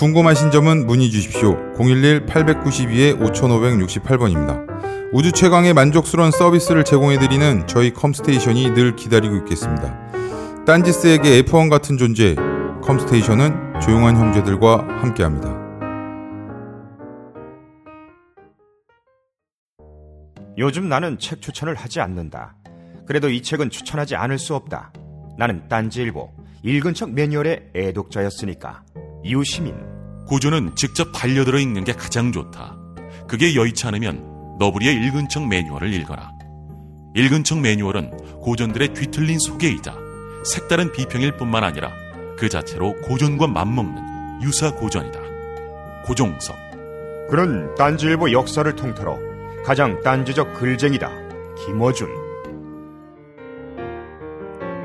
궁금하신 점은 문의 주십시오. 011-892-5568번입니다. 우주 최강의 만족스러운 서비스를 제공해드리는 저희 컴스테이션이 늘 기다리고 있겠습니다. 딴지스에게 F1 같은 존재, 컴스테이션은 조용한 형제들과 함께합니다. 요즘 나는 책 추천을 하지 않는다. 그래도 이 책은 추천하지 않을 수 없다. 나는 딴지일보, 읽은 척 매뉴얼의 애독자였으니까. 이웃시민. 고전은 직접 반려들어 읽는 게 가장 좋다. 그게 여의치 않으면 너부리의 읽은 척 매뉴얼을 읽어라. 읽은 척 매뉴얼은 고전들의 뒤틀린 소개이자 색다른 비평일 뿐만 아니라 그 자체로 고전과 맞먹는 유사 고전이다. 고종성. 그는 딴지일보 역사를 통틀어 가장 딴지적 글쟁이다. 김어준.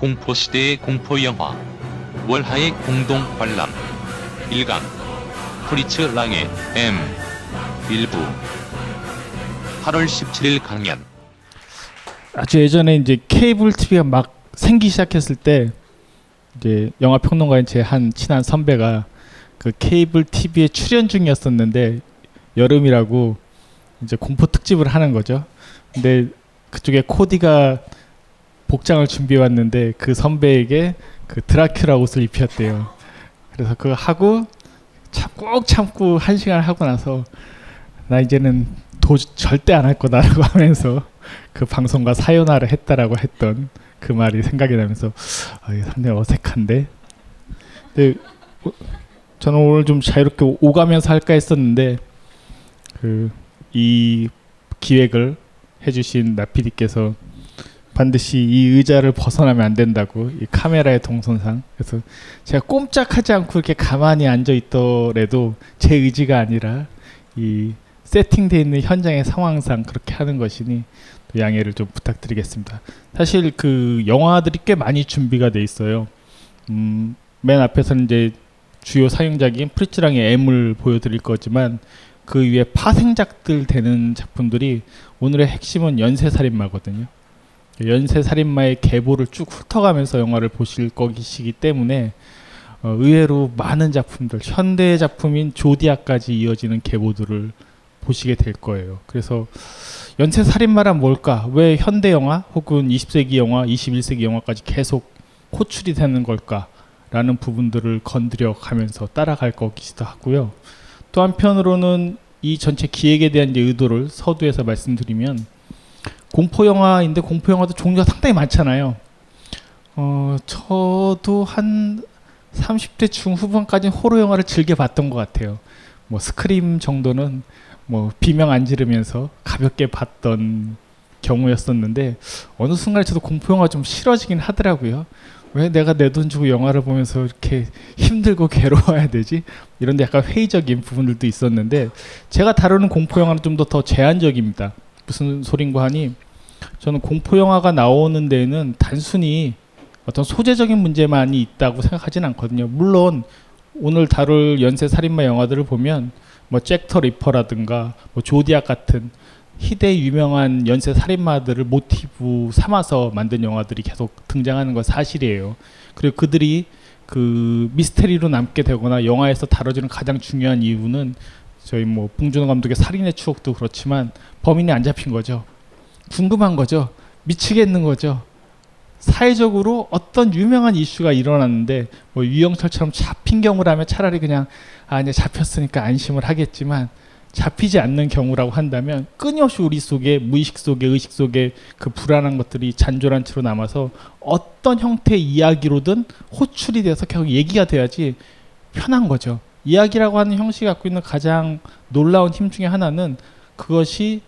공포시대의 공포영화 월하의 공동관람 1강 프리츠 랑의 M 일부 8월 17일 강연. 아주 예전에 이제 케이블 TV가 막 생기 시작했을 때 이제 영화 평론가인 제 한 친한 선배가 그 케이블 TV에 출연 중이었었는데 여름이라고 이제 공포 특집을 하는 거죠. 근데 그쪽에 코디가 복장을 준비해 왔는데 그 선배에게 그 드라큘라 옷을 입혔대요. 그래서 그거 하고 꼭 참고 한 시간을 하고 나서 나 이제는 절대 안 할 거다라고 하면서 그 방송과 사요나를 했다라고 했던 그 말이 생각이 나면서 이게 상당히 어색한데. 근데 저는 오늘 좀 자유롭게 오가면서 할까 했었는데 이 기획을 해주신 나피디께서 반드시 이 의자를 벗어나면 안 된다고, 이 카메라의 동선상. 그래서 제가 꼼짝하지 않고 이렇게 가만히 앉아 있더라도 제 의지가 아니라 이 세팅되어 있는 현장의 상황상 그렇게 하는 것이니 양해를 좀 부탁드리겠습니다. 사실 그 영화들이 꽤 많이 준비가 돼 있어요. 맨 앞에서는 이제 주요 상영작인 프리츠랑의 M을 보여드릴 거지만 그 위에 파생작들 되는 작품들이, 오늘의 핵심은 연쇄살인마거든요. 연쇄살인마의 계보를 쭉 훑어가면서 영화를 보실 것이기 때문에 의외로 많은 작품들, 현대 작품인 조디악까지 이어지는 계보들을 보시게 될 거예요. 그래서 연쇄살인마란 뭘까? 왜 현대 영화 혹은 20세기 영화, 21세기 영화까지 계속 호출이 되는 걸까? 라는 부분들을 건드려 가면서 따라갈 것이기도 하고요. 또 한편으로는 이 전체 기획에 대한 이제 의도를 서두에서 말씀드리면, 공포영화인데 공포영화도 종류가 상당히 많잖아요. 저도 한 30대 중후반까지는 호러영화를 즐겨 봤던 것 같아요. 뭐 스크림 정도는 뭐 비명 안 지르면서 가볍게 봤던 경우였었는데, 어느 순간에 저도 공포영화 좀 싫어지긴 하더라고요. 왜 내가 내 돈 주고 영화를 보면서 이렇게 힘들고 괴로워야 되지? 이런 데 약간 회의적인 부분들도 있었는데, 제가 다루는 공포영화는 좀 더 제한적입니다. 무슨 소린가 하니, 저는 공포영화가 나오는 데에는 단순히 어떤 소재적인 문제만이 있다고 생각하진 않거든요. 물론 오늘 다룰 연쇄살인마 영화들을 보면 뭐 잭 더 리퍼라든가 뭐 조디악 같은 희대의 유명한 연쇄살인마들을 모티브 삼아서 만든 영화들이 계속 등장하는 건 사실이에요. 그리고 그들이 그 미스테리로 남게 되거나 영화에서 다뤄지는 가장 중요한 이유는 저희 뭐 봉준호 감독의 살인의 추억도 그렇지만 범인이 안 잡힌 거죠. 궁금한 거죠. 미치겠는 거죠. 사회적으로 어떤 유명한 이슈가 일어났는데 뭐 유영철처럼 잡힌 경우라면 차라리 그냥 아 이제 잡혔으니까 안심을 하겠지만, 잡히지 않는 경우라고 한다면 끊임없이 우리 속에 무의식 속에 의식 속에 그 불안한 것들이 잔존한 채로 남아서 어떤 형태의 이야기로든 호출이 돼서 결국 얘기가 돼야지 편한 거죠. 이야기라고 하는 형식이 갖고 있는 가장 놀라운 힘 중에 하나는 그것이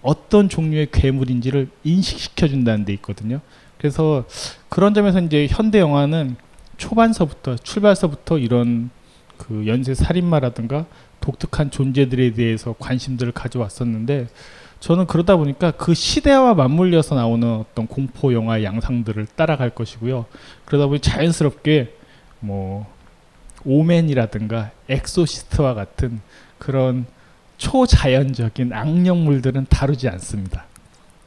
어떤 종류의 괴물인지를 인식시켜준다는 데 있거든요. 그래서 그런 점에서 이제 현대 영화는 초반서부터 출발서부터 이런 그 연쇄 살인마라든가 독특한 존재들에 대해서 관심들을 가져왔었는데, 저는 그러다 보니까 그 시대와 맞물려서 나오는 어떤 공포 영화의 양상들을 따라갈 것이고요. 그러다 보니 자연스럽게 뭐 오맨이라든가 엑소시스트와 같은 그런 초자연적인 악령물들은 다루지 않습니다.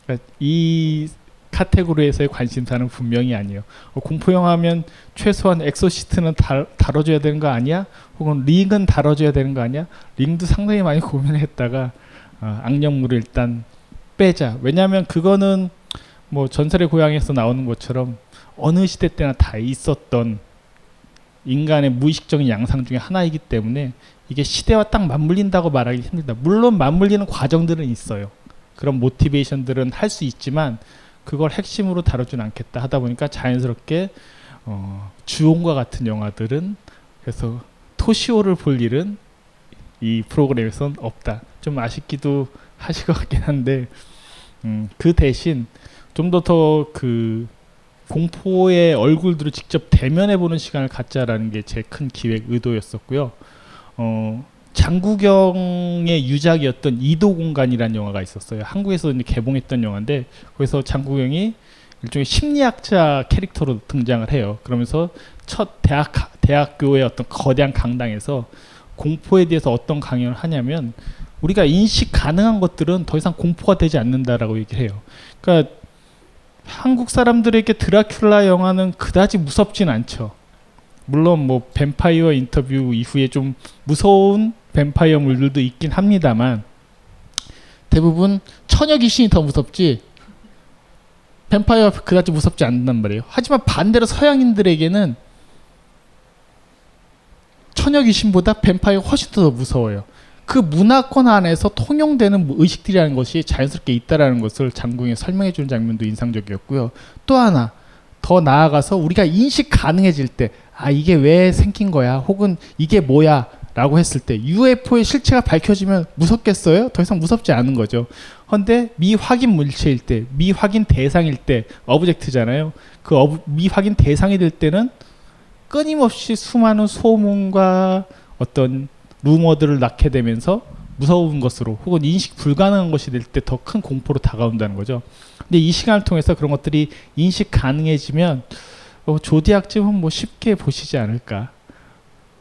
그러니까 이 카테고리에서의 관심사는 분명히 아니에요. 공포영화면 최소한 엑소시스트는 다뤄줘야 되는 거 아니야? 혹은 링은 다뤄줘야 되는 거 아니야? 링도 상당히 많이 고민했다가 악령물을 일단 빼자. 왜냐하면 그거는 뭐 전설의 고향에서 나오는 것처럼 어느 시대 때나 다 있었던 인간의 무의식적인 양상 중에 하나이기 때문에 이게 시대와 딱 맞물린다고 말하기 힘들다. 물론 맞물리는 과정들은 있어요. 그런 모티베이션들은 할 수 있지만 그걸 핵심으로 다루진 않겠다 하다 보니까 자연스럽게 주온과 같은 영화들은, 그래서 토시오를 볼 일은 이 프로그램에선 없다. 좀 아쉽기도 하실 것 같긴 한데 그 대신 좀 더 그 공포의 얼굴들을 직접 대면해보는 시간을 갖자라는 게 제 큰 기획 의도였었고요. 장국영의 유작이었던 이도공간이라는 영화가 있었어요. 한국에서 이제 개봉했던 영화인데 거기서 장국영이 일종의 심리학자 캐릭터로 등장을 해요. 그러면서 첫 대학교의 어떤 거대한 강당에서 공포에 대해서 어떤 강연을 하냐면 우리가 인식 가능한 것들은 더 이상 공포가 되지 않는다라고 얘기를 해요. 그러니까 한국 사람들에게 드라큘라 영화는 그다지 무섭진 않죠. 물론 뭐 뱀파이어 인터뷰 이후에 좀 무서운 뱀파이어 물들도 있긴 합니다만 대부분 처녀 귀신이 더 무섭지 뱀파이어 그다지 무섭지 않단 말이에요. 하지만 반대로 서양인들에게는 처녀 귀신보다 뱀파이어 훨씬 더 무서워요. 그 문화권 안에서 통용되는 의식들이라는 것이 자연스럽게 있다라는 것을 장국영이 설명해 주는 장면도 인상적이었고요. 또 하나 더 나아가서 우리가 인식 가능해질 때 아 이게 왜 생긴 거야 혹은 이게 뭐야 라고 했을 때 UFO의 실체가 밝혀지면 무섭겠어요? 더 이상 무섭지 않은 거죠. 그런데 미확인 물체일 때 미확인 대상일 때 어브젝트잖아요. 그 미확인 대상이 될 때는 끊임없이 수많은 소문과 어떤 루머들을 낳게 되면서 무서운 것으로 혹은 인식 불가능한 것이 될 때 더 큰 공포로 다가온다는 거죠. 근데 이 시간을 통해서 그런 것들이 인식 가능해지면 조디악쯤은 뭐 쉽게 보시지 않을까.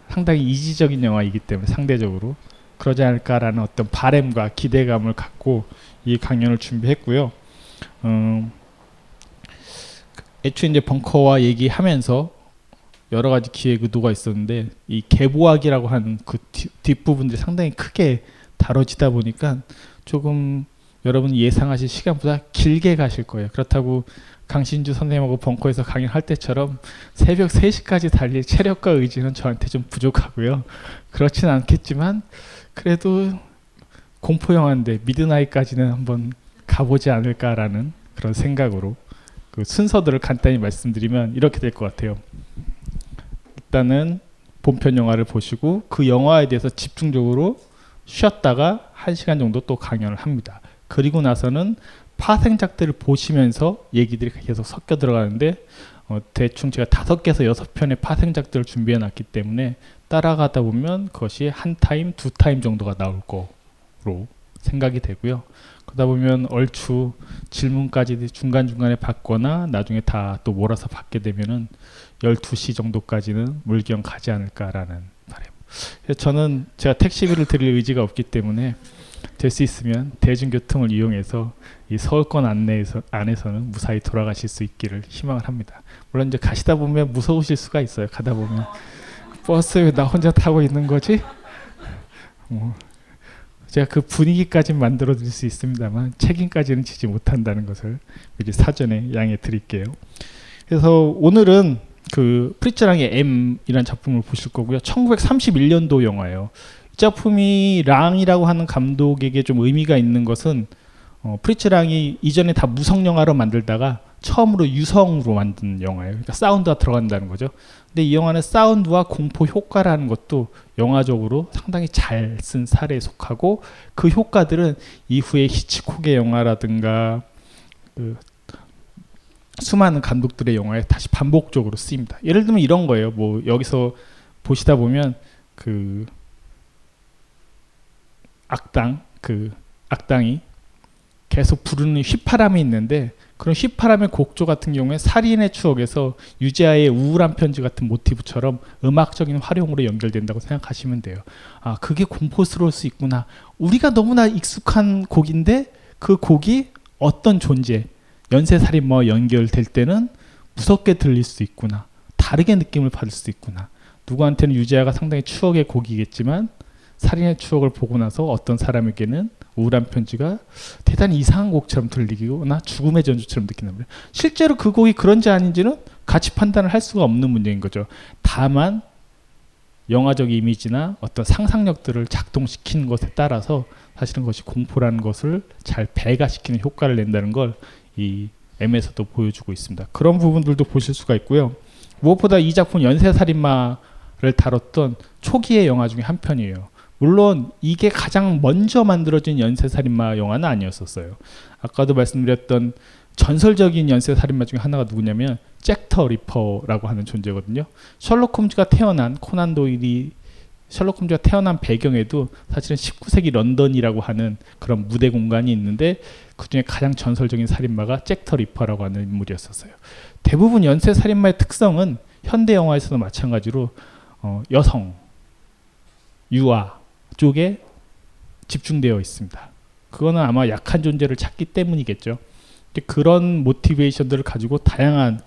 상당히 이지적인 영화이기 때문에 상대적으로 그러지 않을까라는 어떤 바램과 기대감을 갖고 이 강연을 준비했고요. 애초에 이제 벙커와 얘기하면서 여러 가지 기획 의도가 있었는데 이 개보학이라고 하는 그 뒷부분들이 상당히 크게 다뤄지다 보니까 조금 여러분 예상하실 시간보다 길게 가실 거예요. 그렇다고 강신주 선생님하고 벙커에서 강연할 때처럼 새벽 3시까지 달릴 체력과 의지는 저한테 좀 부족하고요. 그렇진 않겠지만 그래도 공포영화인데 미드나잇까지는 한번 가보지 않을까라는 그런 생각으로 그 순서들을 간단히 말씀드리면 이렇게 될 것 같아요. 일단은 본편 영화를 보시고 그 영화에 대해서 집중적으로 쉬었다가 1시간 정도 또 강연을 합니다. 그리고 나서는 파생작들을 보시면서 얘기들이 계속 섞여 들어가는데 대충 제가 5개에서 6편의 파생작들을 준비해 놨기 때문에 따라가다 보면 그것이 1타임, 2타임 정도가 나올 거로 생각이 되고요. 그러다 보면 얼추 질문까지 중간중간에 받거나 나중에 다 또 몰아서 받게 되면은 12시 정도까지는 물경 가지 않을까라는 바람. 저는 제가 택시비를 드릴 의지가 없기 때문에 될 수 있으면 대중교통을 이용해서 이 서울권 안에서는 무사히 돌아가실 수 있기를 희망을 합니다. 물론 이제 가시다 보면 무서우실 수가 있어요. 가다 보면 버스 왜 나 혼자 타고 있는 거지? 제가 그 분위기까지 만들어 드릴 수 있습니다만 책임까지는 지지 못한다는 것을 미리 사전에 양해 드릴게요. 그래서 오늘은 그 프리츠 랑의 M이라는 작품을 보실 거고요. 1931년도 영화예요. 이 작품이 랑이라고 하는 감독에게 좀 의미가 있는 것은 프리츠 랑이 이전에 다 무성 영화로 만들다가 처음으로 유성으로 만든 영화예요. 그러니까 사운드가 들어간다는 거죠. 근데 이 영화는 사운드와 공포 효과라는 것도 영화적으로 상당히 잘 쓴 사례에 속하고, 그 효과들은 이후에 히치콕의 영화라든가 그 수많은 감독들의 영화에 다시 반복적으로 쓰입니다. 예를 들면 이런 거예요. 뭐 여기서 보시다 보면 그 악당이 계속 부르는 휘파람이 있는데, 그런 휘파람의 곡조 같은 경우에 살인의 추억에서 유재하의 우울한 편지 같은 모티브처럼 음악적인 활용으로 연결된다고 생각하시면 돼요. 아, 그게 공포스러울 수 있구나. 우리가 너무나 익숙한 곡인데 그 곡이 어떤 존재, 연쇄살인마와 연결될 때는 무섭게 들릴 수 있구나. 다르게 느낌을 받을 수 있구나. 누구한테는 유재하가 상당히 추억의 곡이겠지만 살인의 추억을 보고 나서 어떤 사람에게는 우울한 편지가 대단히 이상한 곡처럼 들리거나 죽음의 전주처럼 느낀단 말이에요. 실제로 그 곡이 그런지 아닌지는 같이 판단을 할 수가 없는 문제인 거죠. 다만 영화적 이미지나 어떤 상상력들을 작동시키는 것에 따라서 사실은 그것이 공포라는 것을 잘 배가시키는 효과를 낸다는 걸 이 M에서도 보여주고 있습니다. 그런 부분들도 보실 수가 있고요. 무엇보다 이 작품 연쇄살인마를 다뤘던 초기의 영화 중에 한 편이에요. 물론 이게 가장 먼저 만들어진 연쇄살인마 영화는 아니었었어요. 아까도 말씀드렸던 전설적인 연쇄살인마 중에 하나가 누구냐면 잭 더 리퍼라고 하는 존재거든요. 코난 도일이 셜록 홈즈가 태어난 배경에도 사실은 19세기 런던이라고 하는 그런 무대 공간이 있는데, 그중에 가장 전설적인 살인마가 잭 더 리퍼라고 하는 인물이었었어요. 대부분 연쇄살인마의 특성은 현대 영화에서도 마찬가지로 여성, 유아 쪽에 집중되어 있습니다. 그거는 아마 약한 존재를 찾기 때문이겠죠. 그런 모티베이션들을 가지고 다양한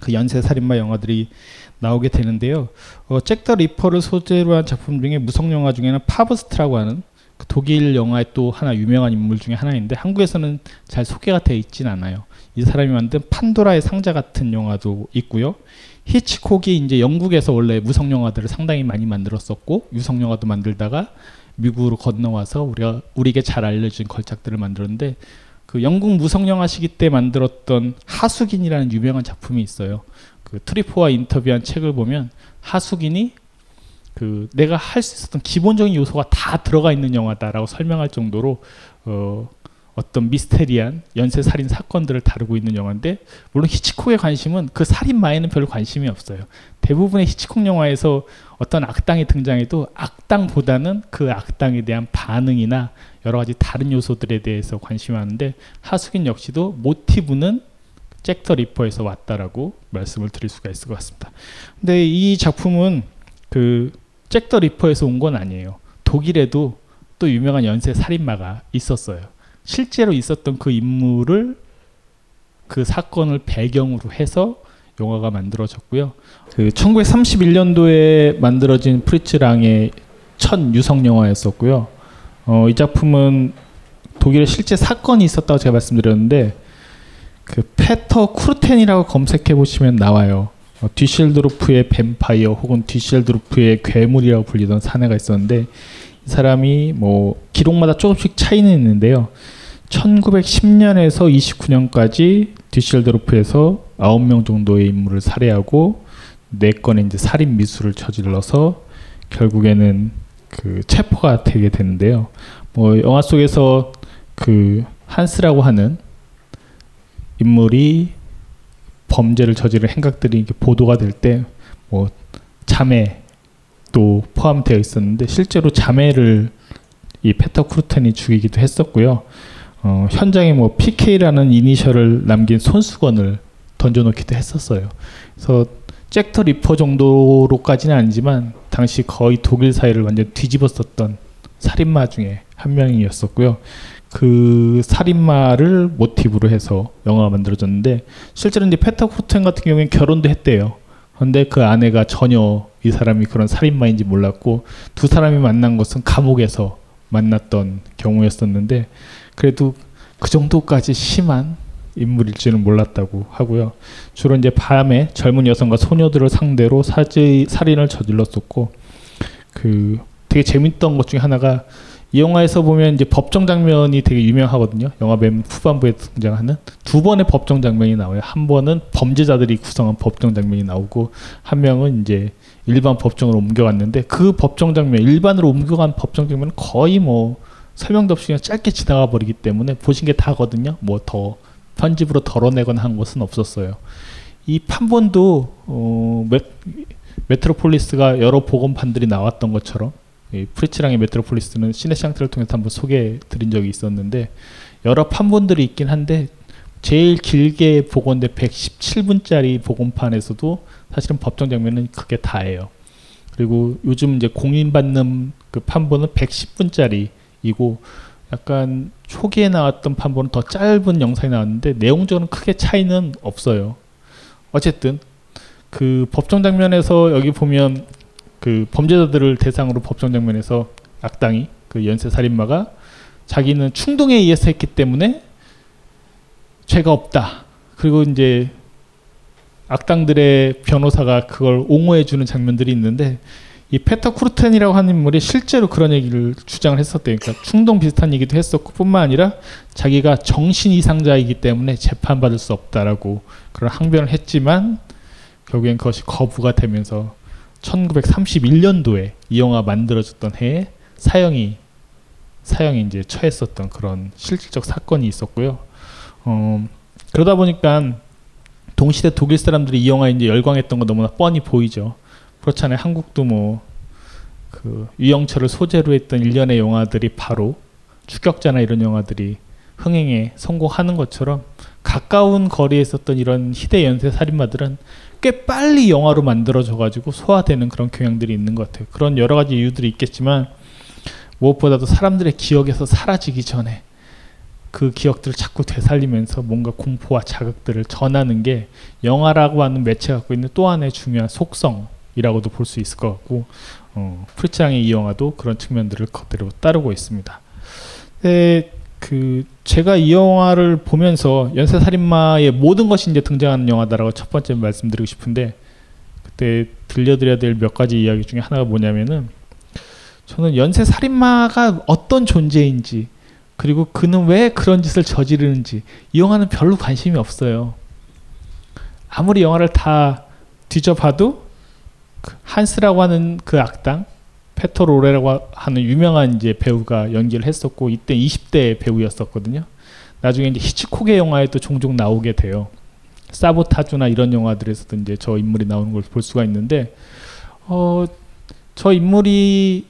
그 연쇄살인마 영화들이 나오게 되는데요. 잭 더 리퍼를 소재로 한 작품 중에 무성 영화 중에는 파브스트라고 하는 그 독일 영화의 또 하나 유명한 인물 중에 하나인데, 한국에서는 잘 소개가 되어 있진 않아요. 이 사람이 만든 판도라의 상자 같은 영화도 있고요. 히치콕이 이제 영국에서 원래 무성 영화들을 상당히 많이 만들었었고, 유성 영화도 만들다가 미국으로 건너와서 우리에게 잘 알려진 걸작들을 만들었는데, 그 영국 무성 영화 시기 때 만들었던 하숙인이라는 유명한 작품이 있어요. 그 트리포와 인터뷰한 책을 보면 하숙인이 그 내가 할 수 있었던 기본적인 요소가 다 들어가 있는 영화다라고 설명할 정도로 어떤 미스테리한 연쇄살인 사건들을 다루고 있는 영화인데, 물론 히치콕의 관심은 그 살인마에는 별 관심이 없어요. 대부분의 히치콕 영화에서 어떤 악당이 등장해도 악당보다는 그 악당에 대한 반응이나 여러 가지 다른 요소들에 대해서 관심이 많은데, 하숙인 역시도 모티브는 잭 더 리퍼에서 왔다라고 말씀을 드릴 수가 있을 것 같습니다. 근데 이 작품은 그 잭 더 리퍼에서 온 건 아니에요. 독일에도 또 유명한 연쇄 살인마가 있었어요. 실제로 있었던 그 인물을, 그 사건을 배경으로 해서 영화가 만들어졌고요. 그 1931년도에 만들어진 프리츠 랑의 첫 유성 영화였었고요. 이 작품은 독일에 실제 사건이 있었다고 제가 말씀드렸는데, 그 페터 쿠르텐이라고 검색해 보시면 나와요. 디실드로프의 뱀파이어 혹은 디실드로프의 괴물이라고 불리던 사내가 있었는데, 이 사람이 뭐 기록마다 조금씩 차이는 있는데요. 1910년에서 29년까지 디실드로프에서 9명 정도의 인물을 살해하고 4건의 이제 살인 미수를 저질러서 결국에는 그 체포가 되게 되는데요. 뭐 영화 속에서 그 한스라고 하는 인물이 범죄를 저지른 행각들이 이렇게 보도가 될 때 뭐 자매도 포함되어 있었는데, 실제로 자매를 이 페터 쿠르텐이 죽이기도 했었고요. 현장에 뭐 PK라는 이니셜을 남긴 손수건을 던져놓기도 했었어요. 그래서 잭 더 리퍼 정도로까지는 아니지만 당시 거의 독일 사회를 완전 뒤집었었던 살인마 중에 한 명이었었고요. 그 살인마를 모티브로 해서 영화가 만들어졌는데, 실제로 이제 페터 쿠르텐 같은 경우에는 결혼도 했대요. 그런데 그 아내가 전혀 이 사람이 그런 살인마인지 몰랐고, 두 사람이 만난 것은 감옥에서 만났던 경우였었는데, 그래도 그 정도까지 심한 인물일지는 몰랐다고 하고요. 주로 이제 밤에 젊은 여성과 소녀들을 상대로 살인을 저질렀었고, 그 되게 재밌던 것 중에 하나가 이 영화에서 보면 이제 법정 장면이 되게 유명하거든요. 영화 맨 후반부에 등장하는 두 번의 법정 장면이 나와요. 한 번은 범죄자들이 구성한 법정 장면이 나오고, 한 명은 이제 일반 법정으로 옮겨갔는데, 그 법정 장면, 일반으로 옮겨간 법정 장면은 거의 뭐 설명도 없이 그냥 짧게 지나가 버리기 때문에 보신 게 다거든요. 뭐 더 편집으로 덜어내거나 한 것은 없었어요. 이 판본도 메트로폴리스가 여러 복음판들이 나왔던 것처럼 프리츠 랑의 메트로폴리스는 시네샹트를 통해서 한번 소개해드린 적이 있었는데, 여러 판본들이 있긴 한데 제일 길게 복원된 117분짜리 복원판에서도 사실은 법정 장면은 그게 다예요. 그리고 요즘 이제 공인받는 그 판본은 110분짜리이고 약간 초기에 나왔던 판본은 더 짧은 영상이 나왔는데 내용적으로는 크게 차이는 없어요. 어쨌든 그 법정 장면에서 여기 보면 그 범죄자들을 대상으로 법정 장면에서 악당이, 그 연쇄살인마가 자기는 충동에 의해서 했기 때문에 죄가 없다. 그리고 이제 악당들의 변호사가 그걸 옹호해주는 장면들이 있는데, 이 페터 쿠르텐이라고 하는 인물이 실제로 그런 얘기를 주장을 했었대요. 그러니까 충동 비슷한 얘기도 했었고, 뿐만 아니라 자기가 정신 이상자이기 때문에 재판받을 수 없다라고 그런 항변을 했지만 결국엔 그것이 거부가 되면서 1931년도에 이 영화 만들어졌던 해에 사형이 이제 처했었던 그런 실질적 사건이 있었고요. 그러다 보니까 동시대 독일 사람들이 이 영화에 이제 열광했던 거 너무나 뻔히 보이죠. 그렇잖아요. 한국도 뭐 그 유영철을 소재로 했던 일련의 영화들이 바로 추격자나 이런 영화들이 흥행에 성공하는 것처럼, 가까운 거리에 있었던 이런 희대 연쇄 살인마들은 꽤 빨리 영화로 만들어져가지고 소화되는 그런 경향들이 있는 것 같아요. 그런 여러 가지 이유들이 있겠지만 무엇보다도 사람들의 기억에서 사라지기 전에 그 기억들을 자꾸 되살리면서 뭔가 공포와 자극들을 전하는 게 영화라고 하는 매체가 갖고 있는 또 하나의 중요한 속성이라고도 볼 수 있을 것 같고, 프리츠 랑의 이 영화도 그런 측면들을 그대로 따르고 있습니다. 네, 그 제가 이 영화를 보면서 연쇄살인마의 모든 것이 이제 등장하는 영화다라고 첫 번째 말씀드리고 싶은데, 그때 들려드려야 될 몇 가지 이야기 중에 하나가 뭐냐면은, 저는 연쇄살인마가 어떤 존재인지, 그리고 그는 왜 그런 짓을 저지르는지, 이 영화는 별로 관심이 없어요. 아무리 영화를 다 뒤져봐도 한스라고 하는 그 악당, 페터 로레라고 하는 유명한 이제 배우가 연기를 했었고, 이때 20대 배우였었거든요. 나중에 이제 히치콕의 영화에도 종종 나오게 돼요. 사보타주나 이런 영화들에서도 이제 저 인물이 나오는 걸 볼 수가 있는데, 저 인물이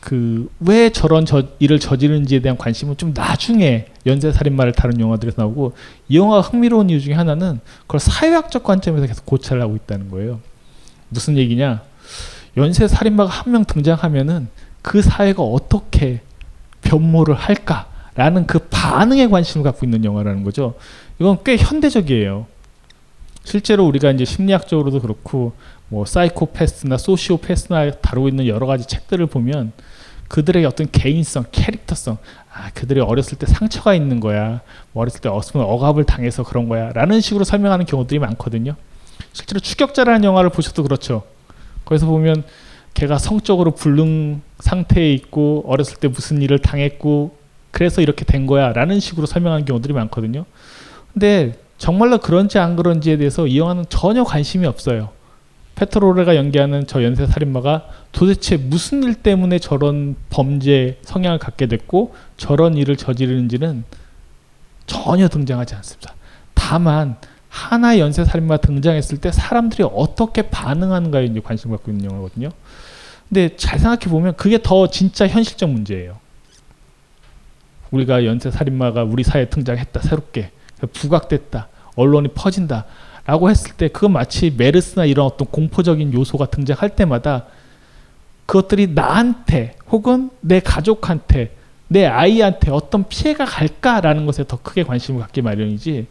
그 왜 저런 일을 저지르는지에 대한 관심은 좀 나중에 연쇄살인마를 다룬 영화들에서 나오고, 이 영화가 흥미로운 이유 중에 하나는 그걸 사회학적 관점에서 계속 고찰을 하고 있다는 거예요. 무슨 얘기냐? 연쇄살인마가 한 명 등장하면은 그 사회가 어떻게 변모를 할까라는 그 반응에 관심을 갖고 있는 영화라는 거죠. 이건 꽤 현대적이에요. 실제로 우리가 이제 심리학적으로도 그렇고 뭐 사이코패스나 소시오패스나 다루고 있는 여러 가지 책들을 보면 그들의 어떤 개인성, 캐릭터성, 그들이 어렸을 때 상처가 있는 거야, 뭐 어렸을 때 억압을 당해서 그런 거야 라는 식으로 설명하는 경우들이 많거든요. 실제로 추격자라는 영화를 보셔도 그렇죠. 거기서 보면 걔가 성적으로 불능 상태에 있고 어렸을 때 무슨 일을 당했고 그래서 이렇게 된 거야 라는 식으로 설명하는 경우들이 많거든요. 근데 정말로 그런지 안 그런지에 대해서 이 영화는 전혀 관심이 없어요. 페트로레가 연기하는 저 연쇄살인마가 도대체 무슨 일 때문에 저런 범죄 성향을 갖게 됐고 저런 일을 저지르는지는 전혀 등장하지 않습니다. 다만 하나의 연쇄살인마가 등장했을 때 사람들이 어떻게 반응하는가에 이제 관심을 갖고 있는 영화거든요. 근데 잘 생각해보면 그게 더 진짜 현실적 문제예요. 우리가 연쇄살인마가 우리 사회에 등장했다, 새롭게 부각됐다, 언론이 퍼진다 라고 했을 때 그건 마치 메르스나 이런 어떤 공포적인 요소가 등장할 때마다 그것들이 나한테 혹은 내 가족한테, 내 아이한테 어떤 피해가 갈까라는 것에 더 크게 관심을 갖기 마련이지,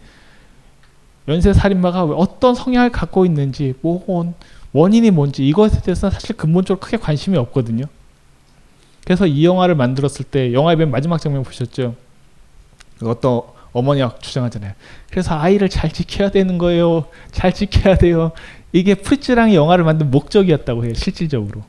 연쇄살인마가 어떤 성향을 갖고 있는지, 뭐 원인이 뭔지, 이것에 대해서는 사실 근본적으로 크게 관심이 없거든요. 그래서 이 영화를 만들었을 때, 영화의 맨 마지막 장면 보셨죠? 어떤 어머니가 주장하잖아요. 그래서 아이를 잘 지켜야 되는 거예요. 잘 지켜야 돼요. 이게 프리츠 랑이 영화를 만든 목적이었다고 해요. 실질적으로.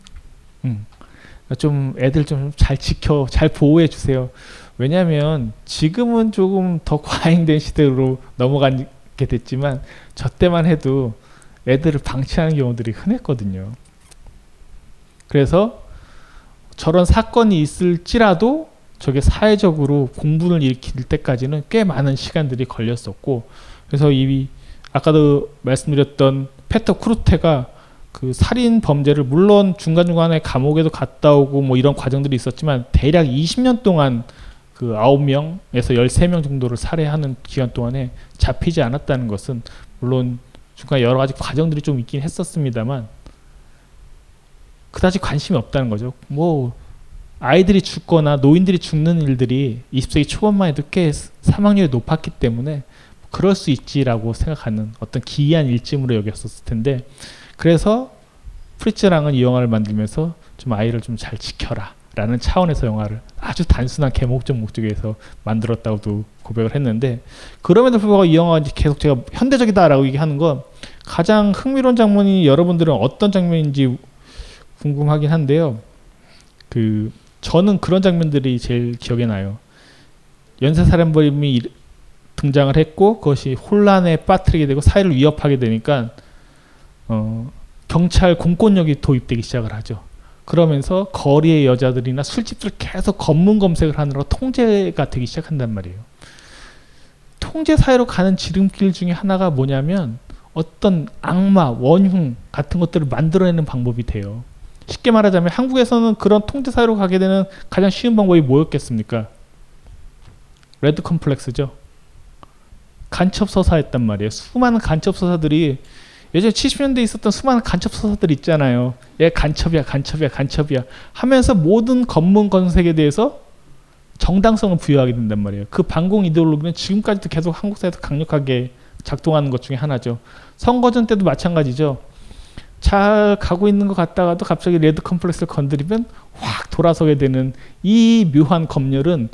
좀 애들 좀 잘 지켜, 잘 보호해 주세요. 왜냐하면 지금은 조금 더 과잉된 시대로 넘어가게 됐지만 저 때만 해도 애들을 방치하는 경우들이 흔했거든요. 그래서 저런 사건이 있을지라도 저게 사회적으로 공분을 일으킬 때까지는 꽤 많은 시간들이 걸렸었고, 그래서 이 아까도 말씀드렸던 페터 쿠르테가 그 살인 범죄를 물론 중간중간에 감옥에도 갔다 오고 뭐 이런 과정들이 있었지만 대략 20년 동안 그 9명에서 13명 정도를 살해하는 기간 동안에 잡히지 않았다는 것은 물론 중간에 여러 가지 과정들이 좀 있긴 했었습니다만 그다지 관심이 없다는 거죠. 뭐 아이들이 죽거나 노인들이 죽는 일들이 20세기 초반만 해도 꽤 사망률이 높았기 때문에 그럴 수 있지라고 생각하는 어떤 기이한 일침으로 여겼었을 텐데, 그래서 프리츠 랑은 이 영화를 만들면서 좀 아이를 좀 잘 지켜라 라는 차원에서 영화를 아주 단순한 개목적 목적에서 만들었다고도 고백을 했는데, 그럼에도 불구하고 이 영화가 계속 제가 현대적이다라고 얘기하는 건 가장 흥미로운 장면이 여러분들은 어떤 장면인지 궁금하긴 한데요. 저는 그런 장면들이 제일 기억에 나요. 연쇄살인범이 등장을 했고 그것이 혼란에 빠뜨리게 되고 사회를 위협하게 되니까 경찰 공권력이 도입되기 시작을 하죠. 그러면서 거리의 여자들이나 술집들을 계속 검문 검색을 하느라 통제가 되기 시작한단 말이에요. 통제 사회로 가는 지름길 중에 하나가 뭐냐면 어떤 악마, 원흉 같은 것들을 만들어내는 방법이 돼요. 쉽게 말하자면 한국에서는 그런 통제 사회로 가게 되는 가장 쉬운 방법이 뭐였겠습니까? 레드 컴플렉스죠. 간첩서사였단 말이에요. 수많은 간첩서사들이 예전에 70년대에 있었던 수많은 간첩서사들 있잖아요. 얘 간첩이야, 간첩이야, 간첩이야 하면서 모든 검문 검색에 대해서 정당성을 부여하게 된단 말이에요. 그 반공 이데올로기는 지금까지도 계속 한국 사회에서 강력하게 작동하는 것 중에 하나죠. 선거전 때도 마찬가지죠. 잘 가고 있는 것 같다가도 갑자기 레드 컴플렉스를 건드리면 확 돌아서게 되는 이 묘한 검열은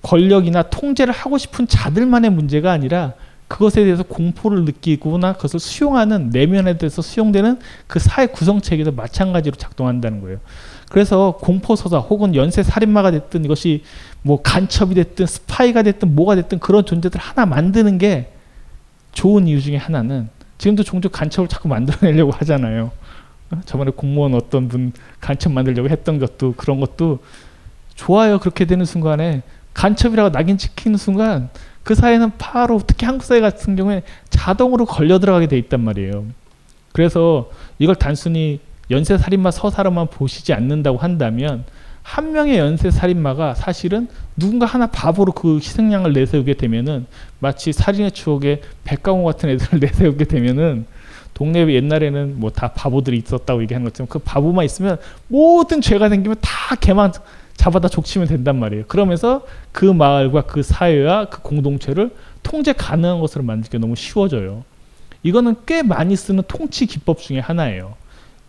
권력이나 통제를 하고 싶은 자들만의 문제가 아니라 그것에 대해서 공포를 느끼거나 그것을 수용하는 내면에 대해서 수용되는 그 사회 구성체에게도 마찬가지로 작동한다는 거예요. 그래서 공포서사 혹은 연쇄살인마가 됐든 이것이 뭐 간첩이 됐든 스파이가 됐든 뭐가 됐든 그런 존재들 하나 만드는 게 좋은 이유 중에 하나는 지금도 종종 간첩을 자꾸 만들어내려고 하잖아요. 저번에 공무원 어떤 분 간첩 만들려고 했던 것도 그런 것도 좋아요. 그렇게 되는 순간에 간첩이라고 낙인 찍히는 순간 그 사회는 바로 특히 한국 사회 같은 경우에 자동으로 걸려 들어가게 돼 있단 말이에요. 그래서 이걸 단순히 연쇄살인마 서사로만 보시지 않는다고 한다면 한 명의 연쇄살인마가 사실은 누군가 하나 바보로 그 희생양을 내세우게 되면은 마치 살인의 추억에 백강호 같은 애들을 내세우게 되면은 동네 옛날에는 뭐 다 바보들이 있었다고 얘기하는 것처럼 그 바보만 있으면 모든 죄가 생기면 다 걔만 잡아다 족치면 된단 말이에요. 그러면서 그 마을과 그 사회와 그 공동체를 통제 가능한 것으로 만들기 너무 쉬워져요. 이거는 꽤 많이 쓰는 통치 기법 중에 하나예요.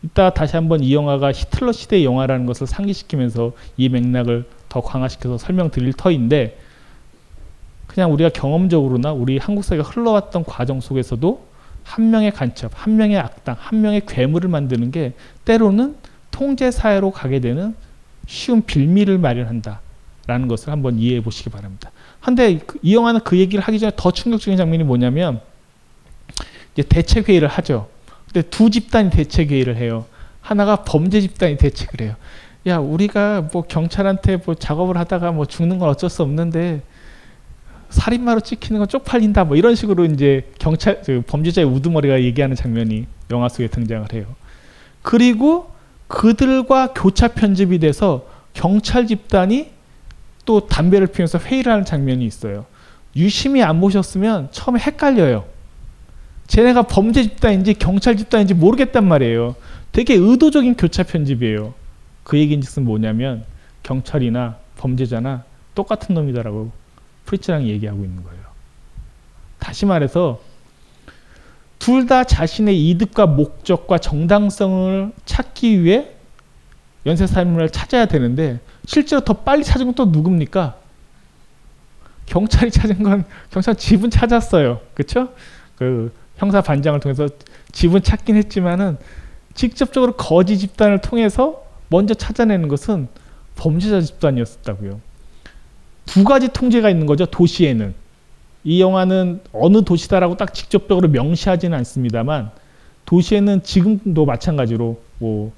이따 다시 한번 이 영화가 히틀러 시대의 영화라는 것을 상기시키면서 이 맥락을 더 강화시켜서 설명드릴 터인데, 그냥 우리가 경험적으로나 우리 한국 사회가 흘러왔던 과정 속에서도 한 명의 간첩, 한 명의 악당, 한 명의 괴물을 만드는 게 때로는 통제 사회로 가게 되는 쉬운 빌미를 마련한다라는 것을 한번 이해해 보시기 바랍니다. 한데 이 영화는 그 얘기를 하기 전에 더 충격적인 장면이 뭐냐면 이제 대체 회의를 하죠. 근데 두 집단이 대책 회의를 해요. 하나가 범죄 집단이 대책을 해요. 야, 우리가 뭐 경찰한테 뭐 작업을 하다가 뭐 죽는 건 어쩔 수 없는데 살인마로 찍히는 건 쪽팔린다. 뭐 이런 식으로 이제 경찰 범죄자의 우두머리가 얘기하는 장면이 영화 속에 등장을 해요. 그리고 그들과 교차 편집이 돼서 경찰 집단이 또 담배를 피우면서 회의를 하는 장면이 있어요. 유심히 안 보셨으면 처음에 헷갈려요. 쟤네가 범죄 집단인지 경찰 집단인지 모르겠단 말이에요. 되게 의도적인 교차 편집이에요. 그 얘기인즉슨 뭐냐면 경찰이나 범죄자나 똑같은 놈이다라고 프리츠 랑이 얘기하고 있는 거예요. 다시 말해서 둘 다 자신의 이득과 목적과 정당성을 찾기 위해 연쇄살인마를 찾아야 되는데 실제로 더 빨리 찾은 건 또 누굽니까? 경찰이 찾은 건 경찰 집은 찾았어요. 그렇죠? 그 형사 반장을 통해서 집은 찾긴 했지만은 직접적으로 거지 집단을 통해서 먼저 찾아내는 것은 범죄자 집단이었다고요. 두 가지 통제가 있는 거죠. 도시에는. 이 영화는 어느 도시다라고 딱 직접적으로 명시하지는 않습니다만 도시에는 지금도 마찬가지로 뭐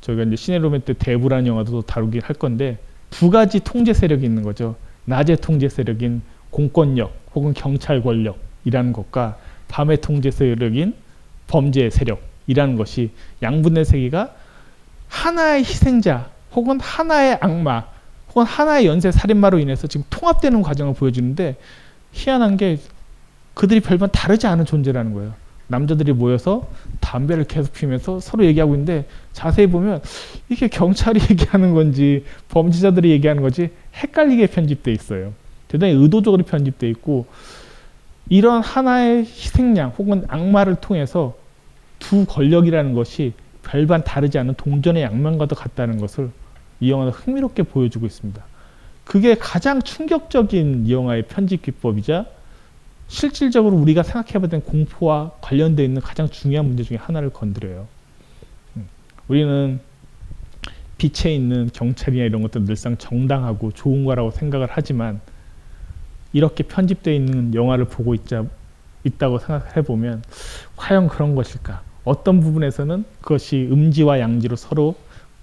저희가 이제 시네로맨 때 대부라는 영화도 다루긴 할 건데 두 가지 통제 세력이 있는 거죠. 낮의 통제 세력인 공권력 혹은 경찰 권력이라는 것과 밤의 통제 세력인 범죄 세력이라는 것이 양분의 세계가 하나의 희생자 혹은 하나의 악마 혹은 하나의 연쇄 살인마로 인해서 지금 통합되는 과정을 보여주는데 희한한 게 그들이 별반 다르지 않은 존재라는 거예요. 남자들이 모여서 담배를 계속 피우면서 서로 얘기하고 있는데 자세히 보면 이게 경찰이 얘기하는 건지 범죄자들이 얘기하는 건지 헷갈리게 편집돼 있어요. 대단히 의도적으로 편집돼 있고 이런 하나의 희생양 혹은 악마를 통해서 두 권력이라는 것이 별반 다르지 않은 동전의 양면과도 같다는 것을 이 영화는 흥미롭게 보여주고 있습니다. 그게 가장 충격적인 이 영화의 편집 기법이자 실질적으로 우리가 생각해봐야 되는 공포와 관련되어 있는 가장 중요한 문제 중에 하나를 건드려요. 우리는 빛에 있는 경찰이나 이런 것도 늘상 정당하고 좋은 거라고 생각을 하지만 이렇게 편집되어 있는 영화를 보고 있다고 생각해보면 과연 그런 것일까? 어떤 부분에서는 그것이 음지와 양지로 서로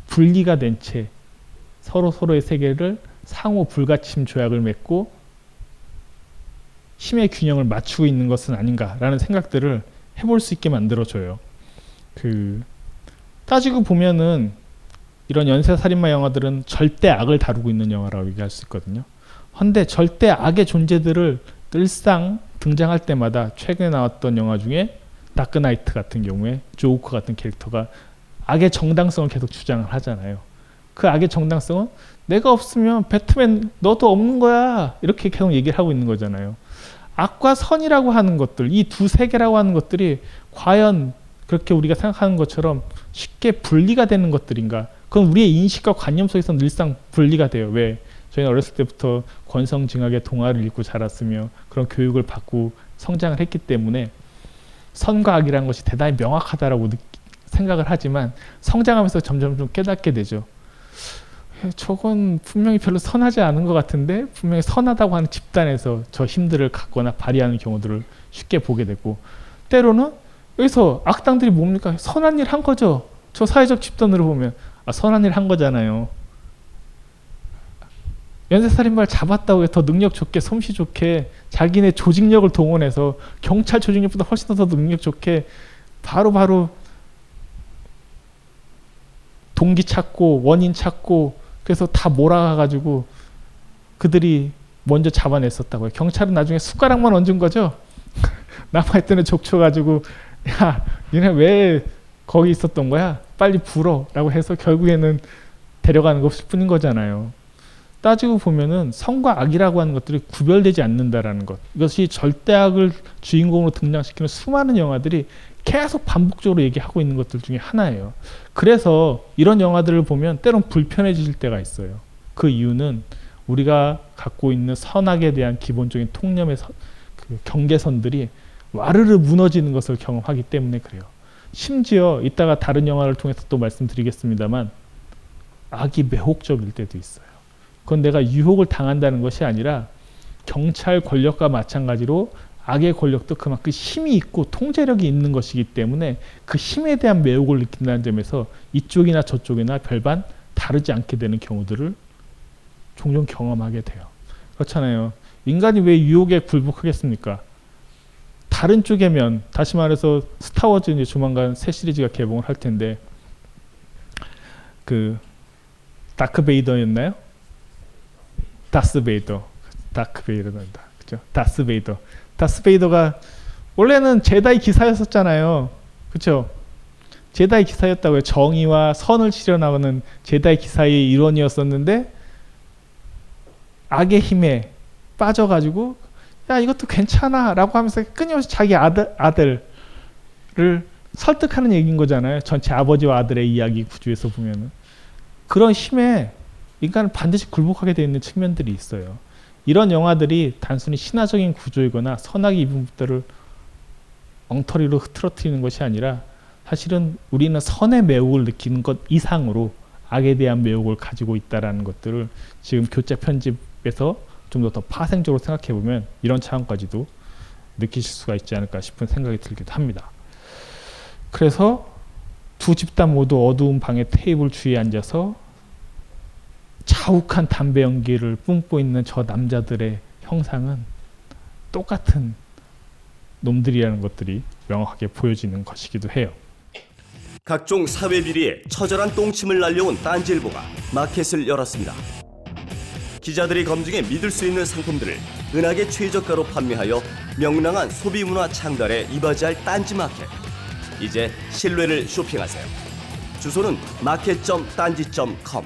분리가 된 채 서로서로의 세계를 상호 불가침 조약을 맺고 힘의 균형을 맞추고 있는 것은 아닌가라는 생각들을 해볼 수 있게 만들어줘요. 따지고 보면은 이런 연쇄살인마 영화들은 절대 악을 다루고 있는 영화라고 얘기할 수 있거든요. 헌데 절대 악의 존재들을 늘상 등장할 때마다 최근에 나왔던 영화 중에 다크나이트 같은 경우에 조커 같은 캐릭터가 악의 정당성을 계속 주장을 하잖아요. 그 악의 정당성은 내가 없으면 배트맨 너도 없는 거야 이렇게 계속 얘기를 하고 있는 거잖아요. 악과 선이라고 하는 것들, 이 두 세계라고 하는 것들이 과연 그렇게 우리가 생각하는 것처럼 쉽게 분리가 되는 것들인가? 그건 우리의 인식과 관념 속에서 늘상 분리가 돼요. 왜? 저희는 어렸을 때부터 권성징악의 동화를 읽고 자랐으며 그런 교육을 받고 성장을 했기 때문에 선과 악이라는 것이 대단히 명확하다라고 생각을 하지만 성장하면서 점점 좀 깨닫게 되죠. 저건 분명히 별로 선하지 않은 것 같은데 분명히 선하다고 하는 집단에서 저 힘들을 갖거나 발휘하는 경우들을 쉽게 보게 되고 때로는 여기서 악당들이 뭡니까? 선한 일 한 거죠. 저 사회적 집단으로 보면 선한 일 한 거잖아요. 연쇄살인마를 잡았다고 해서 더 능력 좋게 솜씨 좋게 자기네 조직력을 동원해서 경찰 조직력보다 훨씬 더 능력 좋게 바로바로 동기 찾고 원인 찾고 그래서 다 몰아가가지고 그들이 먼저 잡아냈었다고요. 경찰은 나중에 숟가락만 얹은 거죠. 남아있던 애 족쳐가지고 야 니네 왜 거기 있었던 거야? 빨리 불어 라고 해서 결국에는 데려가는 것일 뿐인 거잖아요. 따지고 보면은 선과 악이라고 하는 것들이 구별되지 않는다라는 것. 이것이 절대악을 주인공으로 등장시키는 수많은 영화들이 계속 반복적으로 얘기하고 있는 것들 중에 하나예요. 그래서 이런 영화들을 보면 때론 불편해질 때가 있어요. 그 이유는 우리가 갖고 있는 선악에 대한 기본적인 통념의 경계선들이 와르르 무너지는 것을 경험하기 때문에 그래요. 심지어 이따가 다른 영화를 통해서 또 말씀드리겠습니다만 악이 매혹적일 때도 있어요. 그건 내가 유혹을 당한다는 것이 아니라 경찰 권력과 마찬가지로 악의 권력도 그만큼 힘이 있고 통제력이 있는 것이기 때문에 그 힘에 대한 매혹을 느낀다는 점에서 이쪽이나 저쪽이나 별반 다르지 않게 되는 경우들을 종종 경험하게 돼요. 그렇잖아요. 인간이 왜 유혹에 굴복하겠습니까? 다른 쪽이면 다시 말해서 스타워즈 이제 조만간 새 시리즈가 개봉을 할 텐데 그 다크베이더였나요? 다스베이더. 다크베이더란다. 그죠? 다스베이더. 다스베이더가 원래는 제다이 기사였었잖아요. 그렇죠? 제다이 기사였다고요. 정의와 선을 실현하는 제다이 기사의 일원이었었는데 악의 힘에 빠져가지고 야 이것도 괜찮아 라고 하면서 끊임없이 자기 아들을 설득하는 얘기인 거잖아요. 전체 아버지와 아들의 이야기 구조에서 보면은. 그런 힘에 인간은 반드시 굴복하게 되어 있는 측면들이 있어요. 이런 영화들이 단순히 신화적인 구조이거나 선악의 이분법들을 엉터리로 흐트러뜨리는 것이 아니라 사실은 우리는 선의 매혹을 느끼는 것 이상으로 악에 대한 매혹을 가지고 있다라는 것들을 지금 교재 편집에서 좀 더 파생적으로 생각해 보면 이런 차원까지도 느끼실 수가 있지 않을까 싶은 생각이 들기도 합니다. 그래서 두 집단 모두 어두운 방의 테이블 주위에 앉아서 자욱한 담배 연기를 뿜고 있는 저 남자들의 형상은 똑같은 놈들이라는 것들이 명확하게 보여지는 것이기도 해요. 각종 사회 비리에 처절한 똥침을 날려온 딴지일보가 마켓을 열었습니다. 기자들이 검증해 믿을 수 있는 상품들을 은하계 최저가로 판매하여 명랑한 소비 문화 창달에 이바지할 딴지 마켓. 이제 신뢰를 쇼핑하세요. 주소는 market.딴지.com.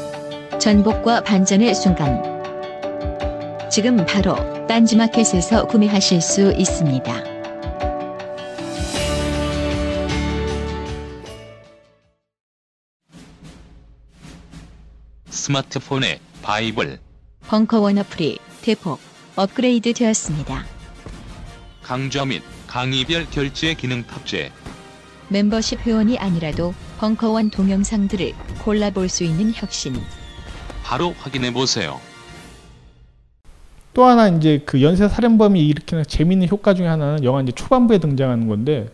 전복과 반전의 순간. 지금 바로 딴지마켓에서 구매하실 수 있습니다. 스마트폰에 바이블 벙커원 어플이 대폭 업그레이드 되었습니다. 강좌 및 강의별 결제 기능 탑재. 멤버십 회원이 아니라도 벙커원 동영상들을 골라볼 수 있는 혁신. 바로 확인해 보세요. 또 하나 이제 그 연쇄 살인범이 일으키는 재미있는 효과 중에 하나는 영화 이제 초반부에 등장하는 건데,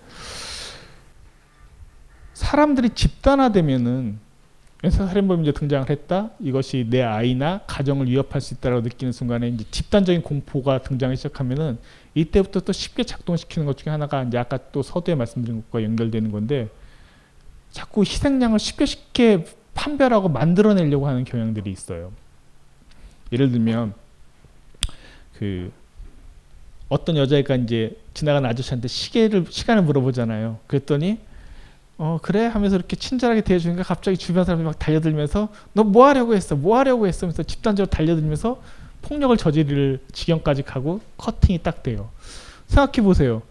사람들이 집단화되면은 연쇄 살인범이 이제 등장을 했다. 이것이 내 아이나 가정을 위협할 수 있다라고 느끼는 순간에 이제 집단적인 공포가 등장하기 시작하면은 이때부터 또 쉽게 작동시키는 것 중에 하나가 이제 아까 또 서두에 말씀드린 것과 연결되는 건데, 자꾸 희생양을 쉽게 판별하고 만들어내려고 하는 경향들이 있어요. 예를 들면 그 어떤 여자애가 이제 지나가는 아저씨한테 시간을 물어보잖아요. 그랬더니 그래 하면서 이렇게 친절하게 대해주니까 갑자기 주변 사람들이 막 달려들면서 너 뭐 하려고 했어? 뭐 하려고 했어? 하면서 집단적으로 달려들면서 폭력을 저지를 지경까지 가고 커팅이 딱 돼요. 생각해 보세요.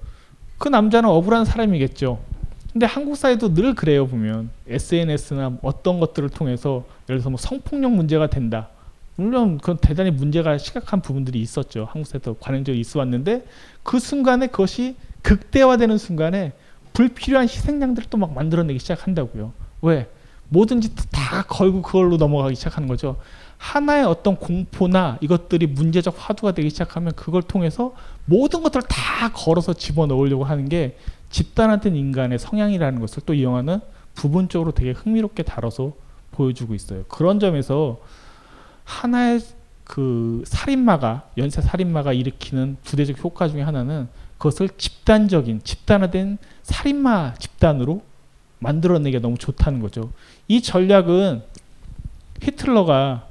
그 남자는 억울한 사람이겠죠. 근데 한국 사회도 늘 그래요. 보면 SNS나 어떤 것들을 통해서 예를 들어서 뭐 성폭력 문제가 된다. 물론 그건 대단히 문제가 심각한 부분들이 있었죠. 한국 사회도 관행적으로 있어 왔는데 그 순간에 그것이 극대화되는 순간에 불필요한 희생양들을 또 막 만들어내기 시작한다고요. 왜? 뭐든지 다 걸고 그걸로 넘어가기 시작하는 거죠. 하나의 어떤 공포나 이것들이 문제적 화두가 되기 시작하면 그걸 통해서 모든 것들을 다 걸어서 집어넣으려고 하는 게 집단화된 인간의 성향이라는 것을 또 이 영화는 부분적으로 되게 흥미롭게 다뤄서 보여주고 있어요. 그런 점에서 하나의 그 살인마가, 연쇄 살인마가 일으키는 부대적 효과 중에 하나는 그것을 집단적인, 집단화된 살인마 집단으로 만들어내기가 너무 좋다는 거죠. 이 전략은 히틀러가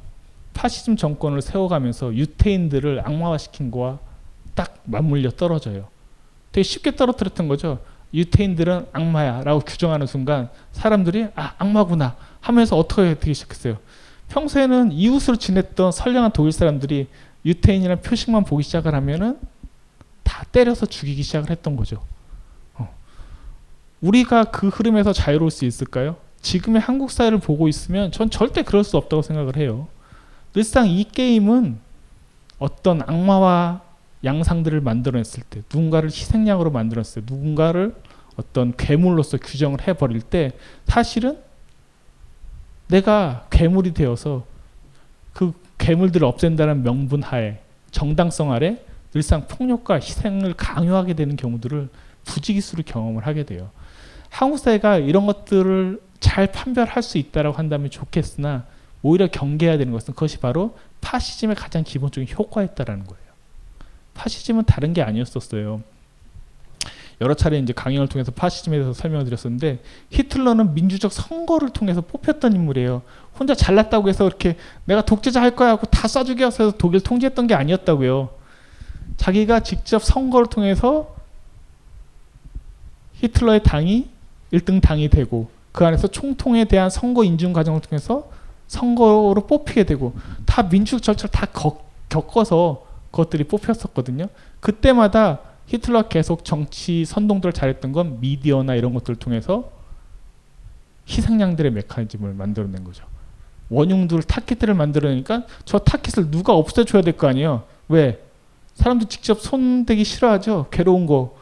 파시즘 정권을 세워가면서 유태인들을 악마화시킨 거와 딱 맞물려 떨어져요. 되게 쉽게 떨어뜨렸던 거죠. 유태인들은 악마야 라고 규정하는 순간 사람들이 악마구나 하면서 어떻게 되기 시작했어요. 평소에는 이웃으로 지냈던 선량한 독일 사람들이 유태인이라는 표식만 보기 시작을 하면은 다 때려서 죽이기 시작을 했던 거죠. 우리가 그 흐름에서 자유로울 수 있을까요? 지금의 한국 사회를 보고 있으면 전 절대 그럴 수 없다고 생각을 해요. 늘상 이 게임은 어떤 악마와 양상들을 만들어냈을 때, 누군가를 희생양으로 만들었을 때, 누군가를 어떤 괴물로서 규정을 해버릴 때 사실은 내가 괴물이 되어서 그 괴물들을 없앤다는 명분 하에, 정당성 아래 늘상 폭력과 희생을 강요하게 되는 경우들을 부지기수로 경험을 하게 돼요. 한국 사회가 이런 것들을 잘 판별할 수 있다라고 한다면 좋겠으나 오히려 경계해야 되는 것은 그것이 바로 파시즘의 가장 기본적인 효과였다라는 거예요. 파시즘은 다른 게 아니었었어요. 여러 차례 이제 강연을 통해서 파시즘에 대해서 설명을 드렸었는데, 히틀러는 민주적 선거를 통해서 뽑혔던 인물이에요. 혼자 잘났다고 해서 이렇게 내가 독재자 할 거야 하고 다 쏴주기해서 독일 통제했던 게 아니었다고요. 자기가 직접 선거를 통해서 히틀러의 당이 1등 당이 되고, 그 안에서 총통에 대한 선거 인준 과정을 통해서 선거로 뽑히게 되고, 다 민주적 절차를 다 겪어서 그것들이 뽑혔었거든요. 그때마다 히틀러가 계속 정치 선동들을 잘했던 건 미디어나 이런 것들을 통해서 희생양들의 메커니즘을 만들어낸 거죠. 원흉들 타깃들을 만들어내니까 저 타깃을 누가 없애줘야 될 거 아니에요. 왜? 사람들 직접 손대기 싫어하죠. 괴로운 거.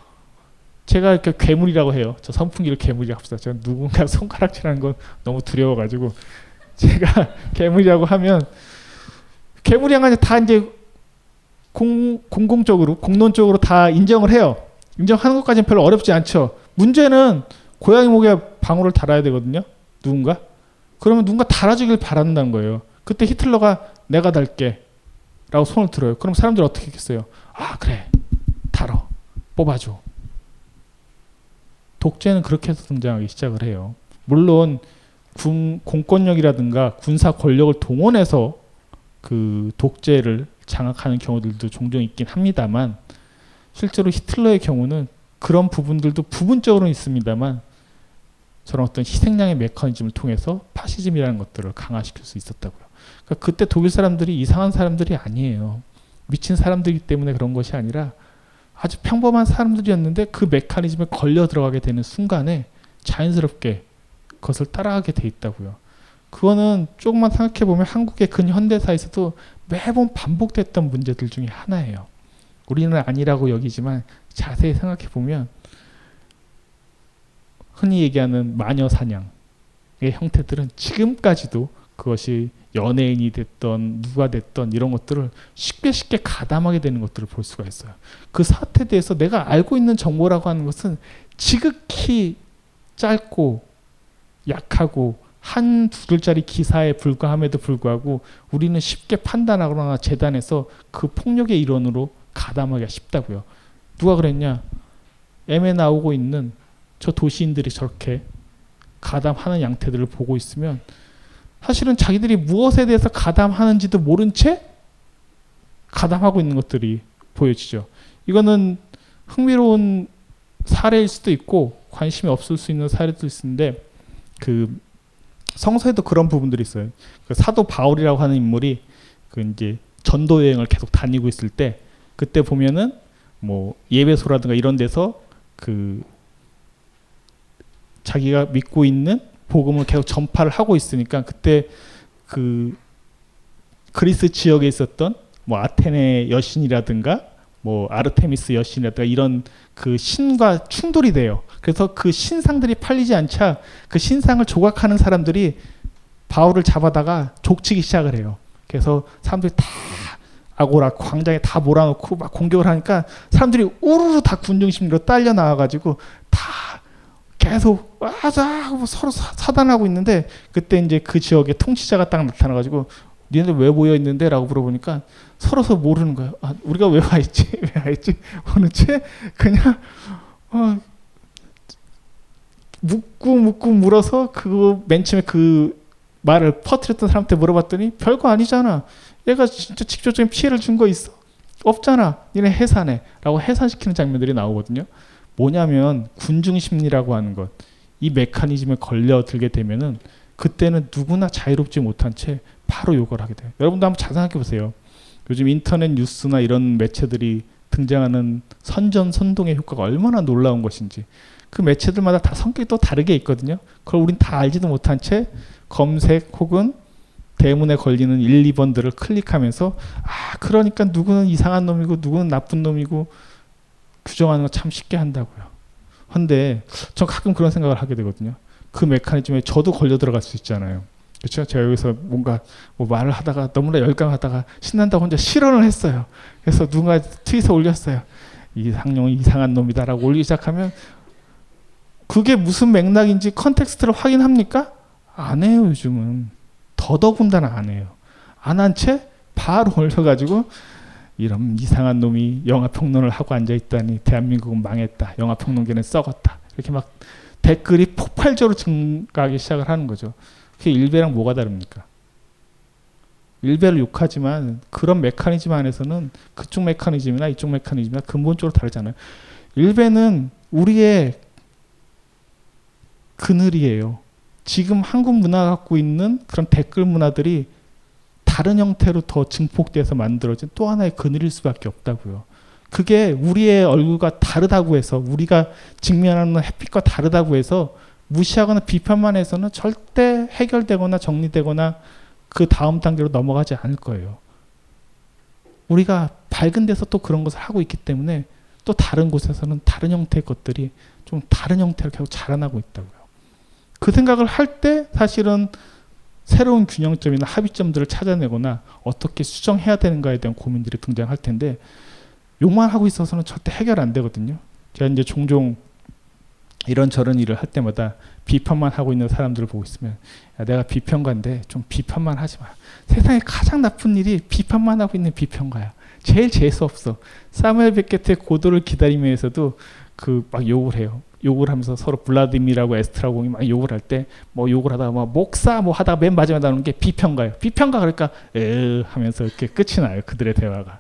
제가 이렇게 괴물이라고 해요. 저 선풍기를 괴물이라고 합시다. 제가 누군가 손가락질하는 건 너무 두려워가지고 제가 괴물이라고 하면, 괴물이 양아지 다 이제 공공적으로 공론적으로 다 인정을 해요. 인정하는 것까지는 별로 어렵지 않죠. 문제는 고양이 목에 방울을 달아야 되거든요. 누군가. 그러면 누군가 달아주길 바란다는 거예요. 그때 히틀러가 내가 달게 라고 손을 들어요. 그럼 사람들이 어떻게 했겠어요? 아 그래 달어 뽑아줘. 독재는 그렇게 해서 등장하기 시작을 해요. 물론 공권력이라든가 군사 권력을 동원해서 그 독재를 장악하는 경우들도 종종 있긴 합니다만, 실제로 히틀러의 경우는 그런 부분들도 부분적으로는 있습니다만 저런 어떤 희생양의 메커니즘을 통해서 파시즘이라는 것들을 강화시킬 수 있었다고요. 그러니까 그때 독일 사람들이 이상한 사람들이 아니에요. 미친 사람들이기 때문에 그런 것이 아니라 아주 평범한 사람들이었는데 그 메커니즘에 걸려 들어가게 되는 순간에 자연스럽게 그것을 따라하게 돼 있다고요. 그거는 조금만 생각해보면 한국의 근현대사에서도 매번 반복됐던 문제들 중에 하나예요. 우리는 아니라고 여기지만 자세히 생각해보면 흔히 얘기하는 마녀사냥의 형태들은 지금까지도 그것이 연예인이 됐던 누가 됐던 이런 것들을 쉽게 가담하게 되는 것들을 볼 수가 있어요. 그 사태에 대해서 내가 알고 있는 정보라고 하는 것은 지극히 짧고 약하고 한두 글짜리 기사에 불과함에도 불구하고 우리는 쉽게 판단하거나 재단해서 그 폭력의 일원으로 가담하기가 쉽다고요. 누가 그랬냐? M에 나오고 있는 저 도시인들이 저렇게 가담하는 양태들을 보고 있으면 사실은 자기들이 무엇에 대해서 가담하는지도 모른 채 가담하고 있는 것들이 보여지죠. 이거는 흥미로운 사례일 수도 있고 관심이 없을 수 있는 사례도 있는데, 그 성서에도 그런 부분들이 있어요. 그 사도 바울이라고 하는 인물이 그 이제 전도 여행을 계속 다니고 있을 때, 그때 보면은 뭐 예배소라든가 이런 데서 그 자기가 믿고 있는 복음을 계속 전파를 하고 있으니까, 그때 그 그리스 지역에 있었던 뭐 아테네 여신이라든가 뭐 아르테미스 여신이라든가 이런 그 신과 충돌이 돼요. 그래서 그 신상들이 팔리지 않자 그 신상을 조각하는 사람들이 바울을 잡아다가 족치기 시작을 해요. 그래서 사람들이 다 아고라 광장에 다 몰아놓고 막 공격을 하니까 사람들이 우르르 다 군중심리로 딸려 나와가지고 다 계속 와자 하고 서로 사단하고 있는데, 그때 이제 그 지역의 통치자가 딱 나타나가지고 니네들 왜 모여 있는데? 라고 물어보니까 서로서 모르는 거야. 아, 우리가 왜 와 있지? 왜 와 있지? 어느 채 그냥 묻고 물어서 그 맨 처음에 그 말을 퍼뜨렸던 사람한테 물어봤더니 별거 아니잖아. 얘가 진짜 직접적인 피해를 준 거 있어? 없잖아. 니네 해산해. 라고 해산시키는 장면들이 나오거든요. 뭐냐면 군중심리라고 하는 것, 이 메커니즘에 걸려들게 되면은 그때는 누구나 자유롭지 못한 채 바로 요걸 하게 돼요. 여러분도 한번 잘 생각해 보세요. 요즘 인터넷 뉴스나 이런 매체들이 등장하는 선전선동의 효과가 얼마나 놀라운 것인지, 그 매체들마다 다 성격이 또 다르게 있거든요. 그걸 우린 다 알지도 못한 채 검색 혹은 대문에 걸리는 1, 2번들을 클릭하면서 아 그러니까 누구는 이상한 놈이고 누구는 나쁜 놈이고 규정하는 거 참 쉽게 한다고요. 근데 전 가끔 그런 생각을 하게 되거든요. 그 메커니즘에 저도 걸려 들어갈 수 있잖아요. 그렇죠? 제가 여기서 뭔가 뭐 말을 하다가 너무나 열광하다가 신난다고 혼자 실언을 했어요. 그래서 누군가 트윗에 올렸어요. 이상용이 이상한 놈이다 라고 올리기 시작하면 그게 무슨 맥락인지 컨텍스트를 확인합니까? 안 해요. 요즘은 더더군다나 안 해요. 안 한 채 바로 올려가지고 이런 이상한 놈이 영화평론을 하고 앉아있다니 대한민국은 망했다. 영화평론계는 썩었다. 이렇게 막 댓글이 폭발적으로 증가하기 시작을 하는 거죠. 그게 일베랑 뭐가 다릅니까? 일베를 욕하지만 그런 메커니즘 안에서는 그쪽 메커니즘이나 이쪽 메커니즘이나 근본적으로 다르잖아요. 일베는 우리의 그늘이에요. 지금 한국 문화가 갖고 있는 그런 댓글 문화들이 다른 형태로 더 증폭돼서 만들어진 또 하나의 그늘일 수밖에 없다고요. 그게 우리의 얼굴과 다르다고 해서 우리가 직면하는 햇빛과 다르다고 해서 무시하거나 비판만 해서는 절대 해결되거나 정리되거나 그 다음 단계로 넘어가지 않을 거예요. 우리가 밝은 데서 또 그런 것을 하고 있기 때문에 또 다른 곳에서는 다른 형태의 것들이 좀 다른 형태로 계속 자라나고 있다고요. 그 생각을 할 때 사실은 새로운 균형점이나 합의점들을 찾아내거나 어떻게 수정해야 되는가에 대한 고민들이 등장할 텐데 욕만 하고 있어서는 절대 해결 안 되거든요. 제가 이제 종종 이런저런 일을 할 때마다 비판만 하고 있는 사람들을 보고 있으면 야, 내가 비평가인데 좀 비판만 하지 마. 세상에 가장 나쁜 일이 비판만 하고 있는 비평가야. 제일 재수 없어. 사무엘 베켓의 고도를 기다리면서도 그 막 욕을 해요. 욕을 하면서 서로 블라디미라고 에스트라공이 막 욕을 할 때 뭐 욕을 하다가 막 목사 뭐 하다가 맨 마지막에 나오는 게 비평가예요. 비평가 그러니까 에으 하면서 이렇게 끝이 나요. 그들의 대화가.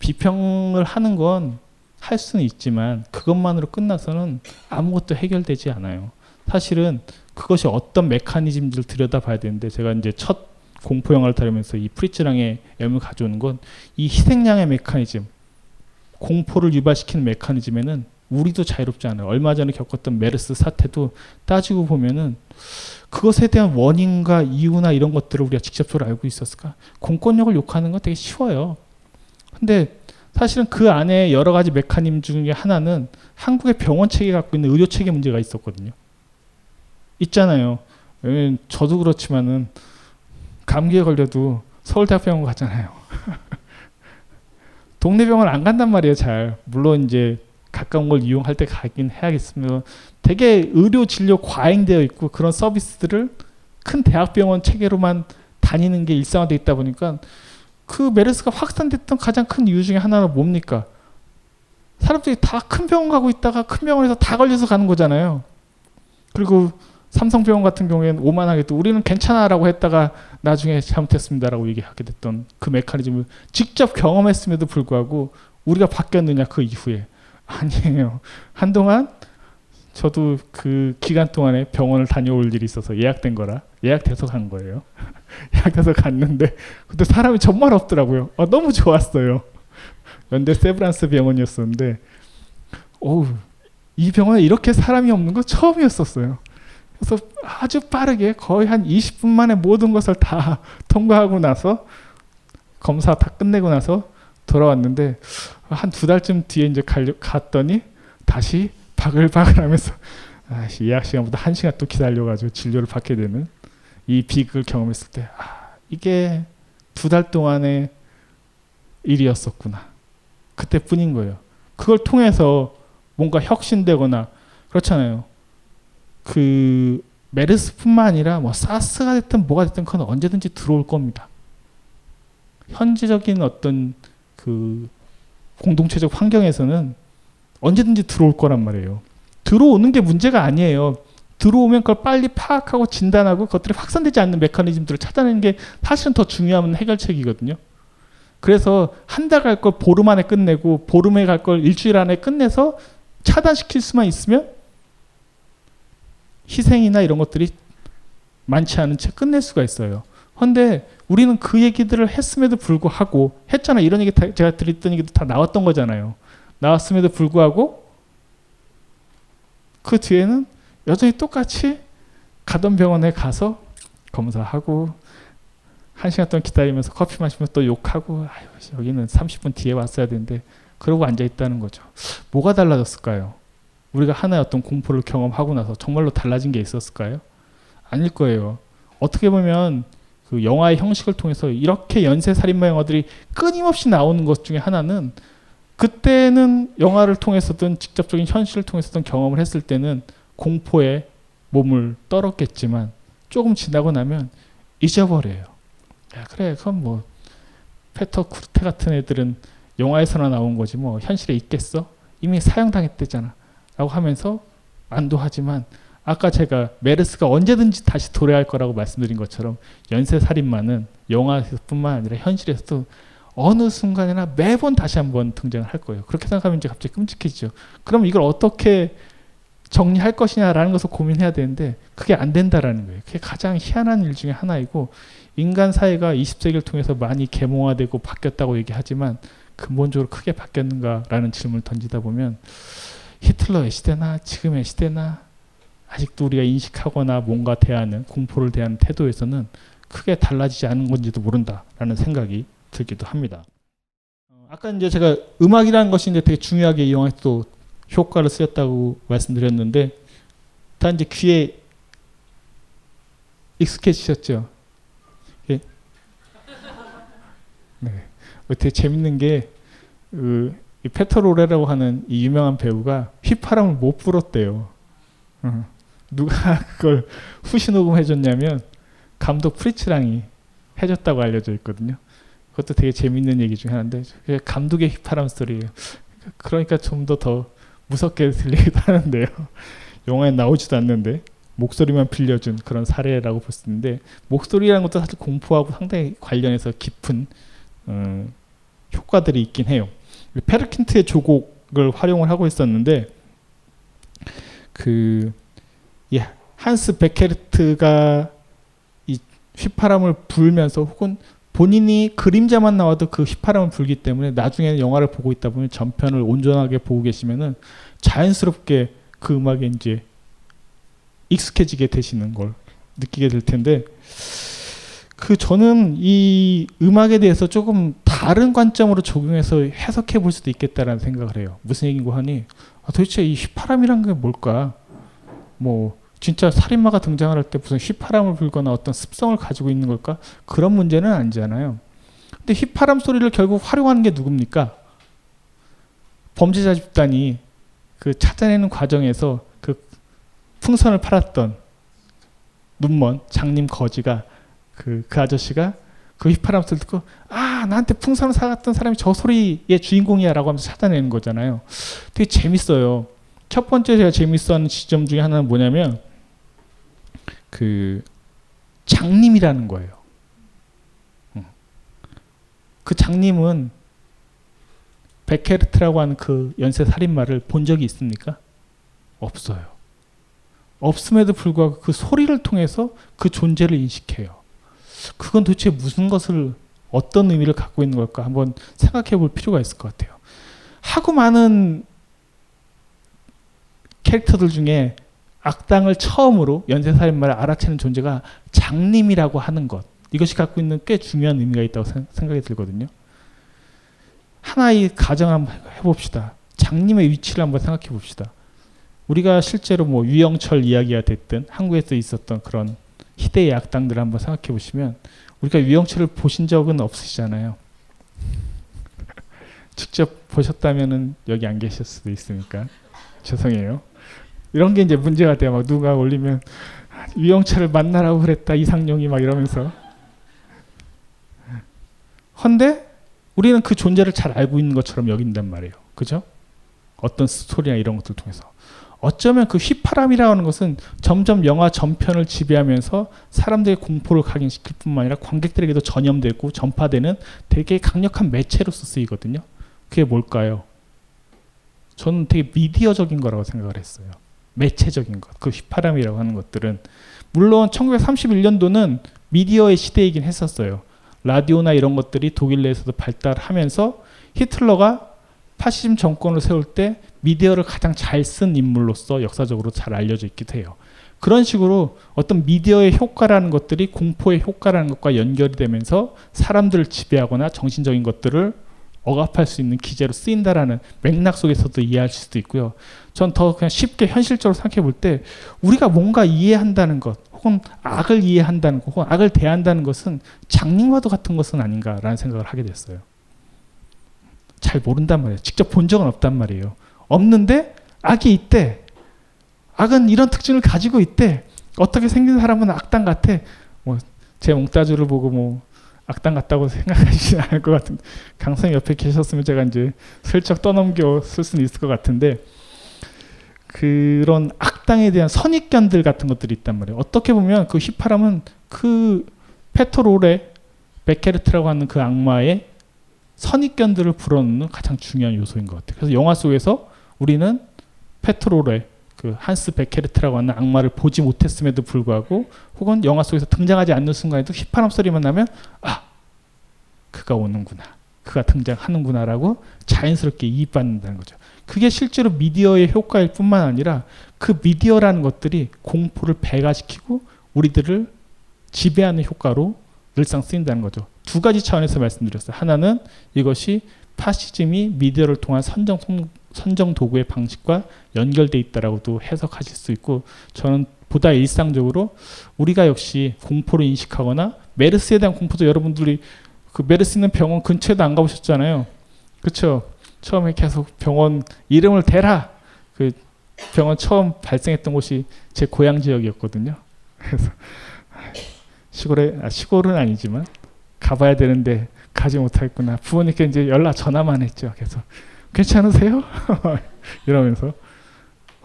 비평을 하는 건 할 수는 있지만 그것만으로 끝나서는 아무것도 해결되지 않아요. 사실은 그것이 어떤 메커니즘들을 들여다봐야 되는데 제가 이제 첫 공포 영화를 다루면서 이 프리츠 랑의 염을 가져오는 건 이 희생양의 메커니즘, 공포를 유발시키는 메커니즘에는 우리도 자유롭지 않아요. 얼마 전에 겪었던 메르스 사태도 따지고 보면은 그것에 대한 원인과 이유나 이런 것들을 우리가 직접적으로 알고 있었을까? 공권력을 욕하는 건 되게 쉬워요. 근데 사실은 그 안에 여러 가지 메커니즘 중에 하나는 한국의 병원 체계 갖고 있는 의료 체계 문제가 있었거든요. 있잖아요. 저도 그렇지만은 감기에 걸려도 서울대학병원 가잖아요. 동네 병원 안 간단 말이에요. 잘. 물론 이제 가까운 걸 이용할 때 가긴 해야겠으면 되게 의료 진료 과잉되어 있고 그런 서비스들을 큰 대학병원 체계로만 다니는 게 일상화되어 있다 보니까 그 메르스가 확산됐던 가장 큰 이유 중에 하나는 뭡니까? 사람들이 다 큰 병원 가고 있다가 큰 병원에서 다 걸려서 가는 거잖아요. 그리고 삼성병원 같은 경우에는 오만하게 또 우리는 괜찮아라고 했다가 나중에 잘못했습니다라고 얘기하게 됐던 그 메커니즘을 직접 경험했음에도 불구하고 우리가 바뀌었느냐 그 이후에. 아니에요. 한동안 저도 그 기간 동안에 병원을 다녀올 일이 있어서 예약된 거라 예약돼서 간 거예요. 예약돼서 갔는데 근데 사람이 정말 없더라고요. 아, 너무 좋았어요. 연대 세브란스 병원이었었는데 어우, 이 병원에 이렇게 사람이 없는 건 처음이었었어요. 그래서 아주 빠르게 거의 한 20분 만에 모든 것을 다 통과하고 나서 검사 다 끝내고 나서 돌아왔는데 한 두 달쯤 뒤에 이제 갔더니 다시 바글바글 하면서 아이씨, 예약 시간보다 한 시간 또 기다려가지고 진료를 받게 되는 이 비극을 경험했을 때 아, 이게 두 달 동안의 일이었었구나. 그때뿐인 거예요. 그걸 통해서 뭔가 혁신되거나 그렇잖아요. 그 메르스뿐만 아니라 뭐 사스가 됐든 뭐가 됐든 그건 언제든지 들어올 겁니다. 현지적인 어떤 그 공동체적 환경에서는 언제든지 들어올 거란 말이에요. 들어오는 게 문제가 아니에요. 들어오면 그걸 빨리 파악하고 진단하고 그것들이 확산되지 않는 메커니즘들을 찾아내는 게 사실은 더 중요한 해결책이거든요. 그래서 한 달 갈 걸 보름 안에 끝내고 보름에 갈 걸 일주일 안에 끝내서 차단시킬 수만 있으면 희생이나 이런 것들이 많지 않은 채 끝낼 수가 있어요. 그런데 우리는 그 얘기들을 했음에도 불구하고 했잖아. 이런 얘기 다, 제가 드렸던 얘기도 다 나왔던 거잖아요. 나왔음에도 불구하고 그 뒤에는 여전히 똑같이 가던 병원에 가서 검사하고 한 시간 동안 기다리면서 커피 마시면서 또 욕하고 아유, 여기는 30분 뒤에 왔어야 되는데 그러고 앉아있다는 거죠. 뭐가 달라졌을까요? 우리가 하나의 어떤 공포를 경험하고 나서 정말로 달라진 게 있었을까요? 아닐 거예요. 어떻게 보면 그 영화의 형식을 통해서 이렇게 연쇄살인마 영화들이 끊임없이 나오는 것 중에 하나는 그때는 영화를 통해서든 직접적인 현실을 통해서든 경험을 했을 때는 공포에 몸을 떨었겠지만 조금 지나고 나면 잊어버려요. 야, 그래 그건 뭐 페터 쿠르텐 같은 애들은 영화에서나 나온 거지 뭐 현실에 있겠어? 이미 사형당했대잖아 라고 하면서 안도하지만, 아까 제가 메르스가 언제든지 다시 도래할 거라고 말씀드린 것처럼 연쇄살인마는 영화에서뿐만 아니라 현실에서도 어느 순간이나 매번 다시 한번 등장을 할 거예요. 그렇게 생각하면 이제 갑자기 끔찍해지죠. 그럼 이걸 어떻게 정리할 것이냐라는 것을 고민해야 되는데 그게 안 된다라는 거예요. 그게 가장 희한한 일 중에 하나이고, 인간 사회가 20세기를 통해서 많이 계몽화되고 바뀌었다고 얘기하지만 근본적으로 크게 바뀌었는가라는 질문을 던지다 보면 히틀러의 시대나 지금의 시대나 아직도 우리가 인식하거나 뭔가 대하는, 공포를 대하는 태도에서는 크게 달라지지 않은 건지도 모른다라는 생각이 들기도 합니다. 아까 이제 제가 음악이라는 것이 이제 되게 중요하게 이 영화에서 또 효과를 쓰였다고 말씀드렸는데, 다 이제 귀에 익숙해지셨죠? 예? 네. 되게 재밌는 게, 이 페터 로레라고 하는 이 유명한 배우가 휘파람을 못 불었대요. 누가 그걸 후시 녹음해줬냐면 감독 프리츠 랑이 해줬다고 알려져 있거든요. 그것도 되게 재밌는 얘기 중에 하나인데, 감독의 휘파람 소리예요. 그러니까 좀 더 무섭게 들리기도 하는데요. 영화에 나오지도 않는데 목소리만 빌려준 그런 사례라고 볼 수 있는데, 목소리라는 것도 사실 공포하고 상당히 관련해서 깊은 효과들이 있긴 해요. 페르킨트의 조곡을 활용을 하고 있었는데, 한스 베케르트가 이 휘파람을 불면서 혹은 본인이 그림자만 나와도 그 휘파람을 불기 때문에 나중에는 영화를 보고 있다 보면 전편을 온전하게 보고 계시면은 자연스럽게 그 음악에 이제 익숙해지게 되시는 걸 느끼게 될 텐데, 저는 이 음악에 대해서 조금 다른 관점으로 적용해서 해석해 볼 수도 있겠다라는 생각을 해요. 무슨 얘기인고 하니, 도대체 이 휘파람이란 게 뭘까? 뭐 진짜 살인마가 등장할 때 무슨 휘파람을 불거나 어떤 습성을 가지고 있는 걸까? 그런 문제는 아니잖아요. 근데 휘파람 소리를 결국 활용하는 게 누굽니까? 범죄자 집단이 찾아내는 과정에서 풍선을 팔았던 눈먼 장님 거지가 그 아저씨가 휘파람 소리를 듣고 나한테 풍선을 사갔던 사람이 저 소리의 주인공이야 라고 하면서 찾아내는 거잖아요. 되게 재밌어요. 첫 번째 제가 재밌어하는 지점 중에 하나는 뭐냐면 장님이라는 거예요. 그 장님은 베케르트라고 하는 그 연쇄살인마를 본 적이 있습니까? 없어요. 없음에도 불구하고 그 소리를 통해서 그 존재를 인식해요. 그건 도대체 무슨 것을, 어떤 의미를 갖고 있는 걸까 한번 생각해 볼 필요가 있을 것 같아요. 하고 많은 캐릭터들 중에 악당을 처음으로 연쇄살인마를 알아채는 존재가 장님이라고 하는 것, 이것이 갖고 있는 꽤 중요한 의미가 있다고 생각이 들거든요. 하나의 가정을 한번 해봅시다. 장님의 위치를 한번 생각해 봅시다. 우리가 실제로 유영철 이야기가 됐든 한국에서 있었던 그런 희대의 악당들을 한번 생각해 보시면, 우리가 유영철을 보신 적은 없으시잖아요. 직접 보셨다면은 여기 안 계실 수도 있으니까 죄송해요. 이런 게 이제 문제가 돼요. 막 누가 올리면 유영철을 만나라고 그랬다 이상용이 막 이러면서. 헌데 우리는 그 존재를 잘 알고 있는 것처럼 여긴단 말이에요. 그죠? 어떤 스토리나 이런 것들 통해서. 어쩌면 그 휘파람이라는 것은 점점 영화 전편을 지배하면서 사람들의 공포를 각인시킬 뿐만 아니라 관객들에게도 전염되고 전파되는 되게 강력한 매체로서 쓰이거든요. 그게 뭘까요? 저는 되게 미디어적인 거라고 생각을 했어요. 매체적인 것, 그 휘파람이라고 하는 것들은. 물론 1931년도는 미디어의 시대이긴 했었어요. 라디오나 이런 것들이 독일 내에서도 발달하면서 히틀러가 파시즘 정권을 세울 때 미디어를 가장 잘 쓴 인물로서 역사적으로 잘 알려져 있기도 해요. 그런 식으로 어떤 미디어의 효과라는 것들이 공포의 효과라는 것과 연결이 되면서 사람들을 지배하거나 정신적인 것들을 억압할 수 있는 기제로 쓰인다라는 맥락 속에서도 이해할 수도 있고요. 전 더 그냥 쉽게 현실적으로 생각해 볼 때, 우리가 뭔가 이해한다는 것, 혹은 악을 이해한다는 것, 혹은 악을 대한다는 것은 장님과도 같은 것은 아닌가라는 생각을 하게 됐어요. 잘 모른단 말이에요. 직접 본 적은 없단 말이에요. 없는데 악이 있대. 악은 이런 특징을 가지고 있대. 어떻게 생긴 사람은 악당 같아. 제 몽따주를 보고 악당 같다고 생각하시진 않을 것 같은데, 강선이 옆에 계셨으면 제가 이제 슬쩍 떠넘겨 쓸 수는 있을 것 같은데, 그런 악당에 대한 선입견들 같은 것들이 있단 말이에요. 어떻게 보면 그 휘파람은 그 페토롤의 베케르트라고 하는 그 악마의 선입견들을 불어넣는 가장 중요한 요소인 것 같아요. 그래서 영화 속에서 우리는 페토롤의 그 한스 베케르트라고 하는 악마를 보지 못했음에도 불구하고, 혹은 영화 속에서 등장하지 않는 순간에도 휘파람 소리만 나면 아! 그가 오는구나. 그가 등장하는구나라고 자연스럽게 이입받는다는 거죠. 그게 실제로 미디어의 효과일 뿐만 아니라 그 미디어라는 것들이 공포를 배가시키고 우리들을 지배하는 효과로 늘상 쓰인다는 거죠. 두 가지 차원에서 말씀드렸어요. 하나는 이것이 파시즘이 미디어를 통한 선정 도구의 방식과 연결되어 있다라고도 해석하실 수 있고, 저는 보다 일상적으로 우리가 역시 공포를 인식하거나, 메르스에 대한 공포도 여러분들이 그 메르스 있는 병원 근처에도 안 가보셨잖아요. 그렇죠? 처음에 계속 병원 이름을 대라. 그 병원 처음 발생했던 곳이 제 고향 지역이었거든요. 그래서 시골은 아니지만 가봐야 되는데 가지 못하겠구나. 부모님께 이제 전화만 했죠. 계속 괜찮으세요? 이러면서.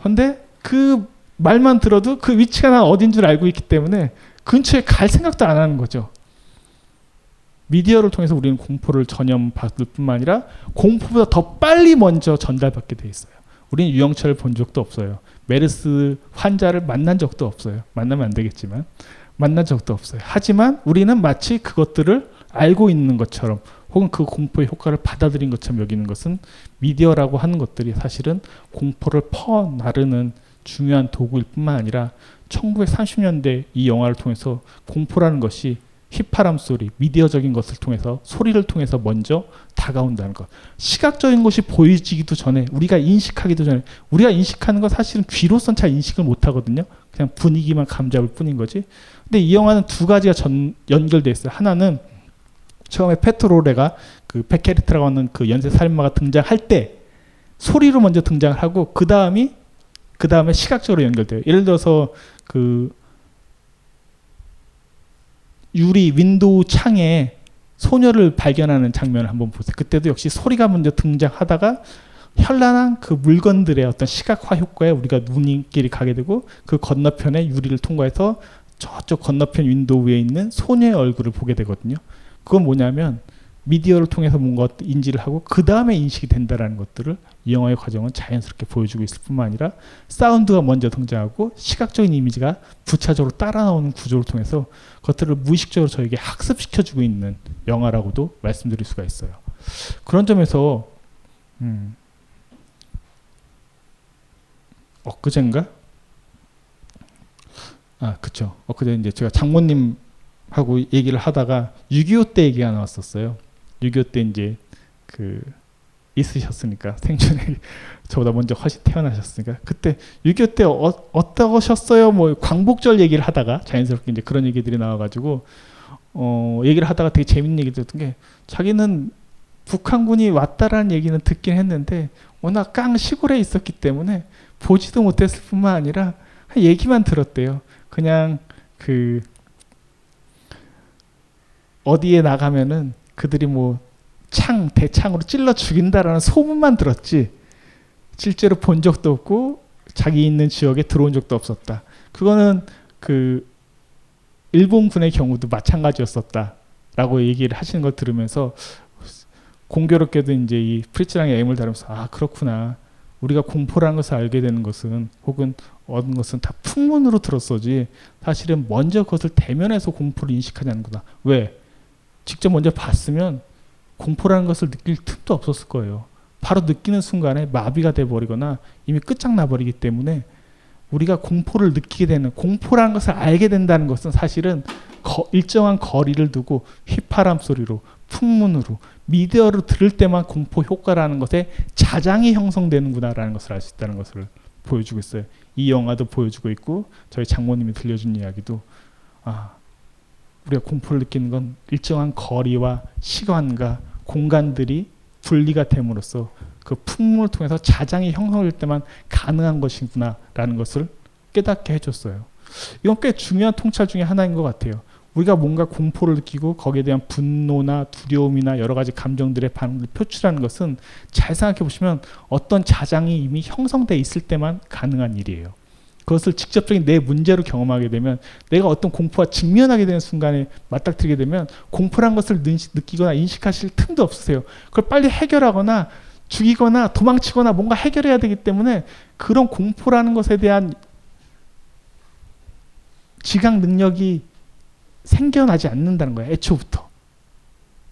근데 그 말만 들어도 그 위치가 난 어딘 줄 알고 있기 때문에 근처에 갈 생각도 안 하는 거죠. 미디어를 통해서 우리는 공포를 전염받을 뿐만 아니라 공포보다 더 빨리 먼저 전달받게 돼 있어요. 우리는 유영철을 본 적도 없어요. 메르스 환자를 만난 적도 없어요. 만나면 안 되겠지만 만난 적도 없어요. 하지만 우리는 마치 그것들을 알고 있는 것처럼, 혹은 그 공포의 효과를 받아들인 것처럼 여기는 것은, 미디어라고 하는 것들이 사실은 공포를 퍼나르는 중요한 도구일 뿐만 아니라 1930년대 이 영화를 통해서 공포라는 것이 휘파람 소리, 미디어적인 것을 통해서, 소리를 통해서 먼저 다가온다는 것. 시각적인 것이 보이지기도 전에, 우리가 인식하기도 전에, 우리가 인식하는 건 사실은 귀로선 잘 인식을 못하거든요. 그냥 분위기만 감잡을 뿐인 거지. 근데 이 영화는 두 가지가 연결되어 있어요. 하나는 처음에 페트로레가 그 베케르트라고 하는 그 연쇄 살인마가 등장할 때 소리로 먼저 등장을 하고, 그 다음에 시각적으로 연결돼요. 예를 들어서 그 유리 윈도우 창에 소녀를 발견하는 장면을 한번 보세요. 그때도 역시 소리가 먼저 등장하다가 현란한 그 물건들의 어떤 시각화 효과에 우리가 눈길이 가게 되고, 그 건너편에 유리를 통과해서 저쪽 건너편 윈도우 위에 있는 소녀의 얼굴을 보게 되거든요. 그건 뭐냐면 미디어를 통해서 뭔가 인지를 하고 그 다음에 인식이 된다라는 것들을 이 영화의 과정은 자연스럽게 보여주고 있을 뿐만 아니라, 사운드가 먼저 등장하고 시각적인 이미지가 부차적으로 따라 나오는 구조를 통해서 그것들을 무의식적으로 저에게 학습시켜주고 있는 영화라고도 말씀드릴 수가 있어요. 그런 점에서 엊그젠가? 아, 그쵸. 엊그제 이제 제가 장모님 하고 얘기를 하다가 6.25 때 얘기가 나왔었어요. 6.25 때 이제 그 있으셨으니까, 생존에 저보다 먼저 훨씬 태어나셨으니까, 그때 6.25 때 어떠셨어요? 뭐 광복절 얘기를 하다가 자연스럽게 이제 그런 얘기들이 나와가지고 얘기를 하다가 되게 재밌는 얘기 들었던 게, 자기는 북한군이 왔다라는 얘기는 듣긴 했는데 워낙 깡 시골에 있었기 때문에 보지도 못했을 뿐만 아니라 얘기만 들었대요. 그냥 그 어디에 나가면은 그들이 뭐 대창으로 찔러 죽인다라는 소문만 들었지, 실제로 본 적도 없고 자기 있는 지역에 들어온 적도 없었다. 그거는 그 일본군의 경우도 마찬가지였었다라고 얘기를 하시는 걸 들으면서, 공교롭게도 이제 이 프리츠 랑의 애임을 다루면서, 아, 그렇구나. 우리가 공포라는 것을 알게 되는 것은, 혹은 얻은 것은 다 풍문으로 들었어지 사실은 먼저 그것을 대면해서 공포를 인식하지 않는구나. 왜? 직접 먼저 봤으면 공포라는 것을 느낄 틈도 없었을 거예요. 바로 느끼는 순간에 마비가 돼버리거나 이미 끝장나버리기 때문에, 우리가 공포를 느끼게 되는, 공포라는 것을 알게 된다는 것은 사실은 일정한 거리를 두고 휘파람 소리로, 풍문으로, 미디어로 들을 때만 공포 효과라는 것에 자장이 형성되는구나라는 것을 알 수 있다는 것을 보여주고 있어요. 이 영화도 보여주고 있고, 저희 장모님이 들려준 이야기도, 아, 우리가 공포를 느끼는 건 일정한 거리와 시간과 공간들이 분리가 됨으로써 그 풍문을 통해서 자장이 형성될 때만 가능한 것이구나라는 것을 깨닫게 해줬어요. 이건 꽤 중요한 통찰 중에 하나인 것 같아요. 우리가 뭔가 공포를 느끼고 거기에 대한 분노나 두려움이나 여러 가지 감정들의 반응을 표출하는 것은 잘 생각해 보시면 어떤 자장이 이미 형성되어 있을 때만 가능한 일이에요. 그것을 직접적인 내 문제로 경험하게 되면, 내가 어떤 공포와 직면하게 되는 순간에 맞닥뜨리게 되면 공포란 것을 느끼거나 인식하실 틈도 없으세요. 그걸 빨리 해결하거나 죽이거나 도망치거나 뭔가 해결해야 되기 때문에 그런 공포라는 것에 대한 지각 능력이 생겨나지 않는다는 거예요. 애초부터.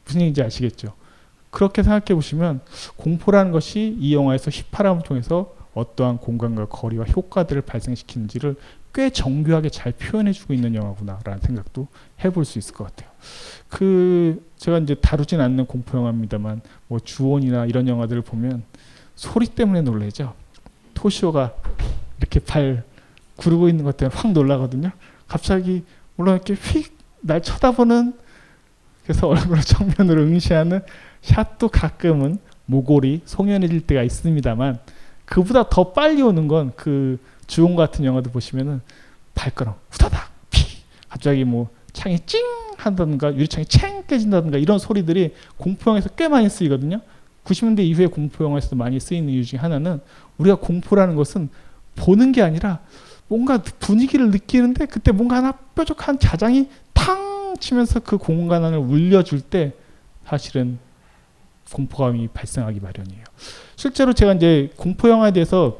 무슨 얘기인지 아시겠죠? 그렇게 생각해 보시면 공포라는 것이 이 영화에서 휘파람을 통해서 어떠한 공간과 거리와 효과들을 발생시키는지를 꽤 정교하게 잘 표현해주고 있는 영화구나라는 생각도 해볼 수 있을 것 같아요. 제가 이제 다루진 않는 공포 영화입니다만, 뭐 주온이나 이런 영화들을 보면 소리 때문에 놀라죠. 토시오가 이렇게 발 구르고 있는 것 때문에 확 놀라거든요. 갑자기 물론 이렇게 휙 날 쳐다보는, 그래서 얼굴을 정면으로 응시하는 샷도 가끔은 모골이 송연해질 때가 있습니다만, 그보다 더 빨리 오는 건 그 주온 같은 영화도 보시면은 발가락 후다닥 피 갑자기 뭐 창이 찡 한다든가 유리창이 챙 깨진다든가 이런 소리들이 공포영화에서 꽤 많이 쓰이거든요. 90년대 이후에 공포영화에서도 많이 쓰이는 이유 중에 하나는 우리가 공포라는 것은 보는 게 아니라 뭔가 분위기를 느끼는데 그때 뭔가 하나 뾰족한 자장이 탕 치면서 그 공간 안을 울려줄 때 사실은 공포감이 발생하기 마련이에요. 실제로 제가 이제 공포 영화에 대해서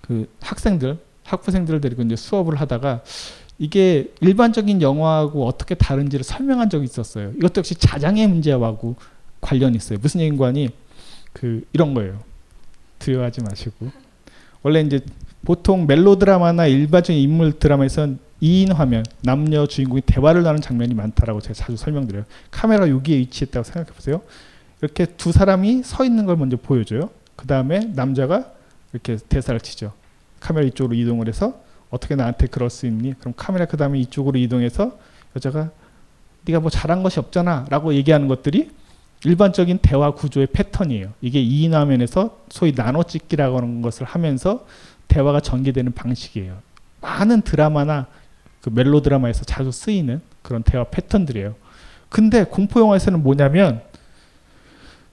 그 학부생들을 데리고 이제 수업을 하다가 이게 일반적인 영화하고 어떻게 다른지를 설명한 적이 있었어요. 이것도 역시 자장의 문제하고 관련이 있어요. 무슨 연관이 이런 거예요. 두려워하지 마시고. 원래 이제 보통 멜로드라마나 일반적인 인물 드라마에서는 2인 화면, 남녀 주인공이 대화를 나누는 장면이 많다라고 제가 자주 설명드려요. 카메라 여기에 위치했다고 생각해 보세요. 이렇게 두 사람이 서 있는 걸 먼저 보여줘요. 그 다음에 남자가 이렇게 대사를 치죠. 카메라 이쪽으로 이동을 해서 어떻게 나한테 그럴 수 있니? 그럼 카메라 그 다음에 이쪽으로 이동해서 여자가 네가 뭐 잘한 것이 없잖아 라고 얘기하는 것들이 일반적인 대화 구조의 패턴이에요. 이게 2인 화면에서 소위 나눠 찍기라고 하는 것을 하면서 대화가 전개되는 방식이에요. 많은 드라마나 그 멜로드라마에서 자주 쓰이는 그런 대화 패턴들이에요. 근데 공포영화에서는 뭐냐면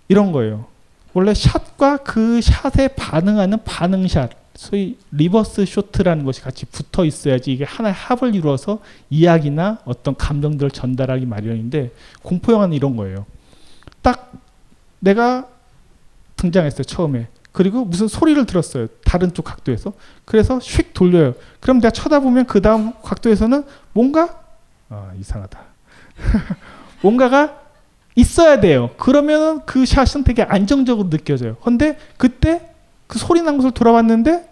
이런 거예요. 원래 샷과 그 샷에 반응하는 반응샷, 소위 리버스 쇼트라는 것이 같이 붙어 있어야지 이게 하나의 합을 이루어서 이야기나 어떤 감정들을 전달하기 마련인데, 공포영화는 이런 거예요. 딱 내가 등장했어요, 처음에. 그리고 무슨 소리를 들었어요. 다른 쪽 각도에서. 그래서 휙 돌려요. 그럼 내가 쳐다보면 그 다음 각도에서는 뭔가 이상하다. 뭔가가 있어야 돼요. 그러면 그 샷은 되게 안정적으로 느껴져요. 그런데 그때 그 소리 난 곳을 돌아봤는데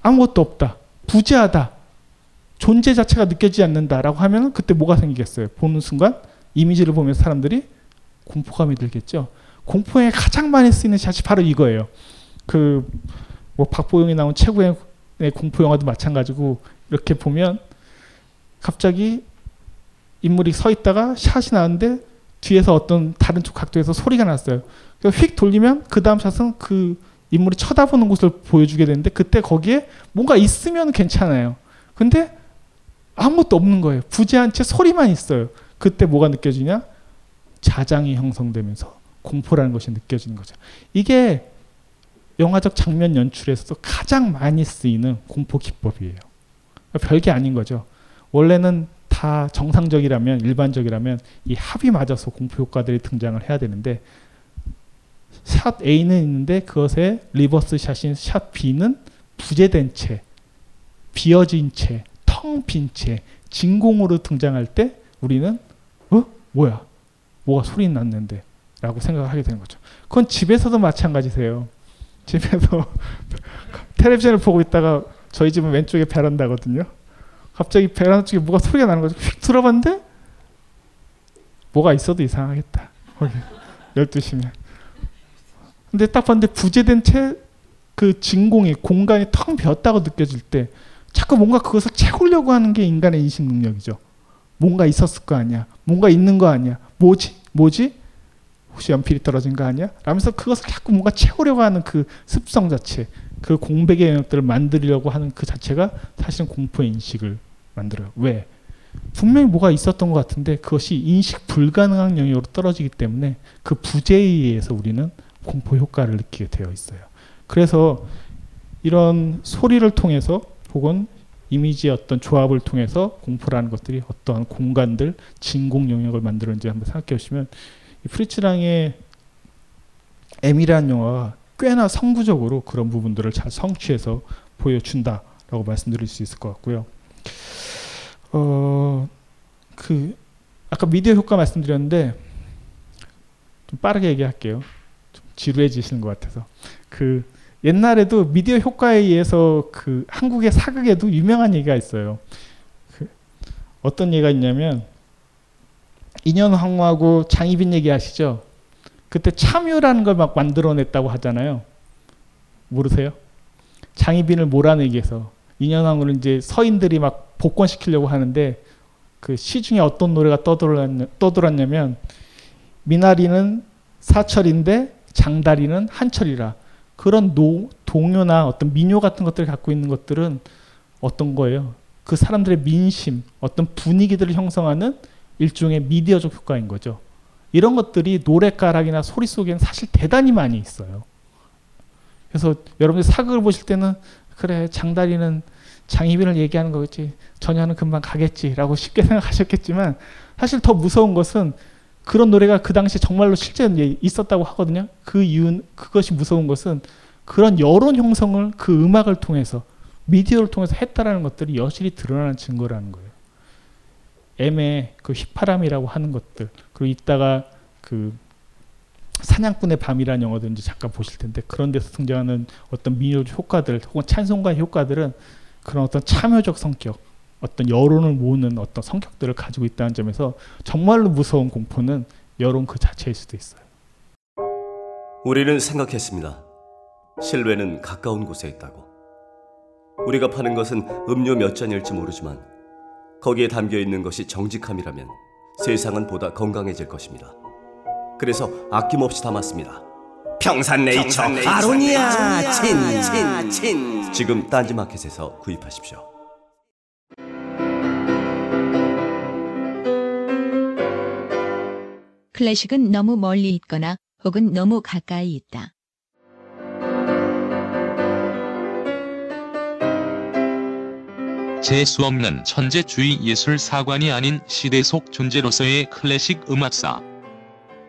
아무것도 없다. 부재하다. 존재 자체가 느껴지지 않는다라고 하면 그때 뭐가 생기겠어요? 보는 순간 이미지를 보면서 사람들이 공포감이 들겠죠. 공포에 가장 많이 쓰이는 샷이 바로 이거예요. 뭐 박보영이 나온 최고의 공포 영화도 마찬가지고 이렇게 보면 갑자기 인물이 서 있다가 샷이 나는데 뒤에서 어떤 다른 쪽 각도에서 소리가 났어요. 그래서 휙 돌리면 그 다음 샷은 그 인물이 쳐다보는 곳을 보여주게 되는데 그때 거기에 뭔가 있으면 괜찮아요. 근데 아무것도 없는 거예요. 부재한 채 소리만 있어요. 그때 뭐가 느껴지냐? 자장이 형성되면서 공포라는 것이 느껴지는 거죠. 이게 영화적 장면 연출에서도 가장 많이 쓰이는 공포 기법이에요. 별게 아닌 거죠. 원래는 다 정상적이라면, 일반적이라면 이 합이 맞아서 공포 효과들이 등장을 해야 되는데, 샷 A는 있는데 그것에 리버스 샷인 샷 B는 부재된 채, 비어진 채, 텅 빈 채, 진공으로 등장할 때 우리는 뭐야? 뭐가 소리 났는데? 라고 생각을 하게 되는 거죠. 그건 집에서도 마찬가지세요. 집에서 텔레비전을 보고 있다가, 저희 집은 왼쪽에 베란다거든요. 갑자기 베란다 쪽에 뭐가 소리가 나는 거죠. 휙 들어봤는데 뭐가 있어도 이상하겠다. 12시면. 근데 딱 봤는데 부재된 채 그 진공이, 공간이 텅 비었다고 느껴질 때 자꾸 뭔가 그것을 채우려고 하는 게 인간의 인식 능력이죠. 뭔가 있었을 거 아니야. 뭔가 있는 거 아니야. 뭐지? 혹시 연필이 떨어진 거 아니야? 라면서 그것을 자꾸 뭔가 채우려고 하는 그 습성 자체, 그 공백의 영역들을 만들려고 하는 그 자체가 사실은 공포의 인식을 만들어요. 왜? 분명히 뭐가 있었던 것 같은데 그것이 인식 불가능한 영역으로 떨어지기 때문에 그 부재에 의해서 우리는 공포 효과를 느끼게 되어 있어요. 그래서 이런 소리를 통해서 혹은 이미지의 어떤 조합을 통해서 공포라는 것들이 어떠한 공간들, 진공 영역을 만드는지 한번 생각해 보시면 이 프리츠 랑의 M이라는 영화가 꽤나 선구적으로 그런 부분들을 잘 성취해서 보여준다라고 말씀드릴 수 있을 것 같고요. 아까 미디어 효과 말씀드렸는데 좀 빠르게 얘기할게요. 좀 지루해지시는 것 같아서. 옛날에도 미디어 효과에 의해서 한국의 사극에도 유명한 얘기가 있어요. 어떤 얘기가 있냐면 인현황후하고 장희빈 얘기 아시죠? 그때 참유라는 걸 막 만들어냈다고 하잖아요. 모르세요? 장희빈을 몰아내기해서 인현황후는 이제 서인들이 막 복권시키려고 하는데 그 시중에 어떤 노래가 떠돌았냐면 미나리는 사철인데 장다리는 한철이라. 그런 동요나 어떤 민요 같은 것들을 갖고 있는 것들은 어떤 거예요? 그 사람들의 민심, 어떤 분위기들을 형성하는 일종의 미디어적 효과인 거죠. 이런 것들이 노랫가락이나 소리 속에는 사실 대단히 많이 있어요. 그래서 여러분들 사극을 보실 때는 그래, 장다리는 장희빈을 얘기하는 거겠지, 전혀는 금방 가겠지라고 쉽게 생각하셨겠지만 사실 더 무서운 것은 그런 노래가 그 당시 정말로 실제 있었다고 하거든요. 그것이 무서운 것은 그런 여론 형성을 그 음악을 통해서 미디어를 통해서 했다라는 것들이 여실히 드러나는 증거라는 거예요. M의 그 휘파람이라고 하는 것들, 그리고 이따가 그 사냥꾼의 밤이라는 영화도 이제 잠깐 보실 텐데 그런 데서 등장하는 어떤 민요 효과들 혹은 찬송가의 효과들은 그런 어떤 참여적 성격, 어떤 여론을 모으는 어떤 성격들을 가지고 있다는 점에서 정말로 무서운 공포는 여론 그 자체일 수도 있어요. 우리는 생각했습니다. 실외는 가까운 곳에 있다고. 우리가 파는 것은 음료 몇 잔일지 모르지만 거기에 담겨있는 것이 정직함이라면 세상은 보다 건강해질 것입니다. 그래서 아낌없이 담았습니다. 평산네이처 아로니아 친. 지금 딴지마켓에서 구입하십시오. 클래식은 너무 멀리 있거나 혹은 너무 가까이 있다. 재수 없는 천재주의 예술사관이 아닌 시대 속 존재로서의 클래식 음악사.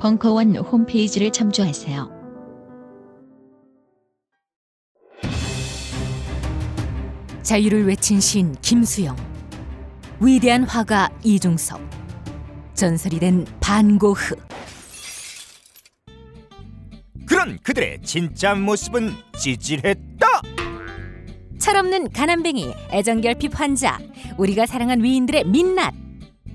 벙커원 홈페이지를 참조하세요. 자유를 외친 시인 김수영, 위대한 화가 이중섭, 전설이 된 반고흐. 그런 그들의 진짜 모습은 찌질했다. 철없는 가난뱅이, 애정결핍 환자, 우리가 사랑한 위인들의 민낯.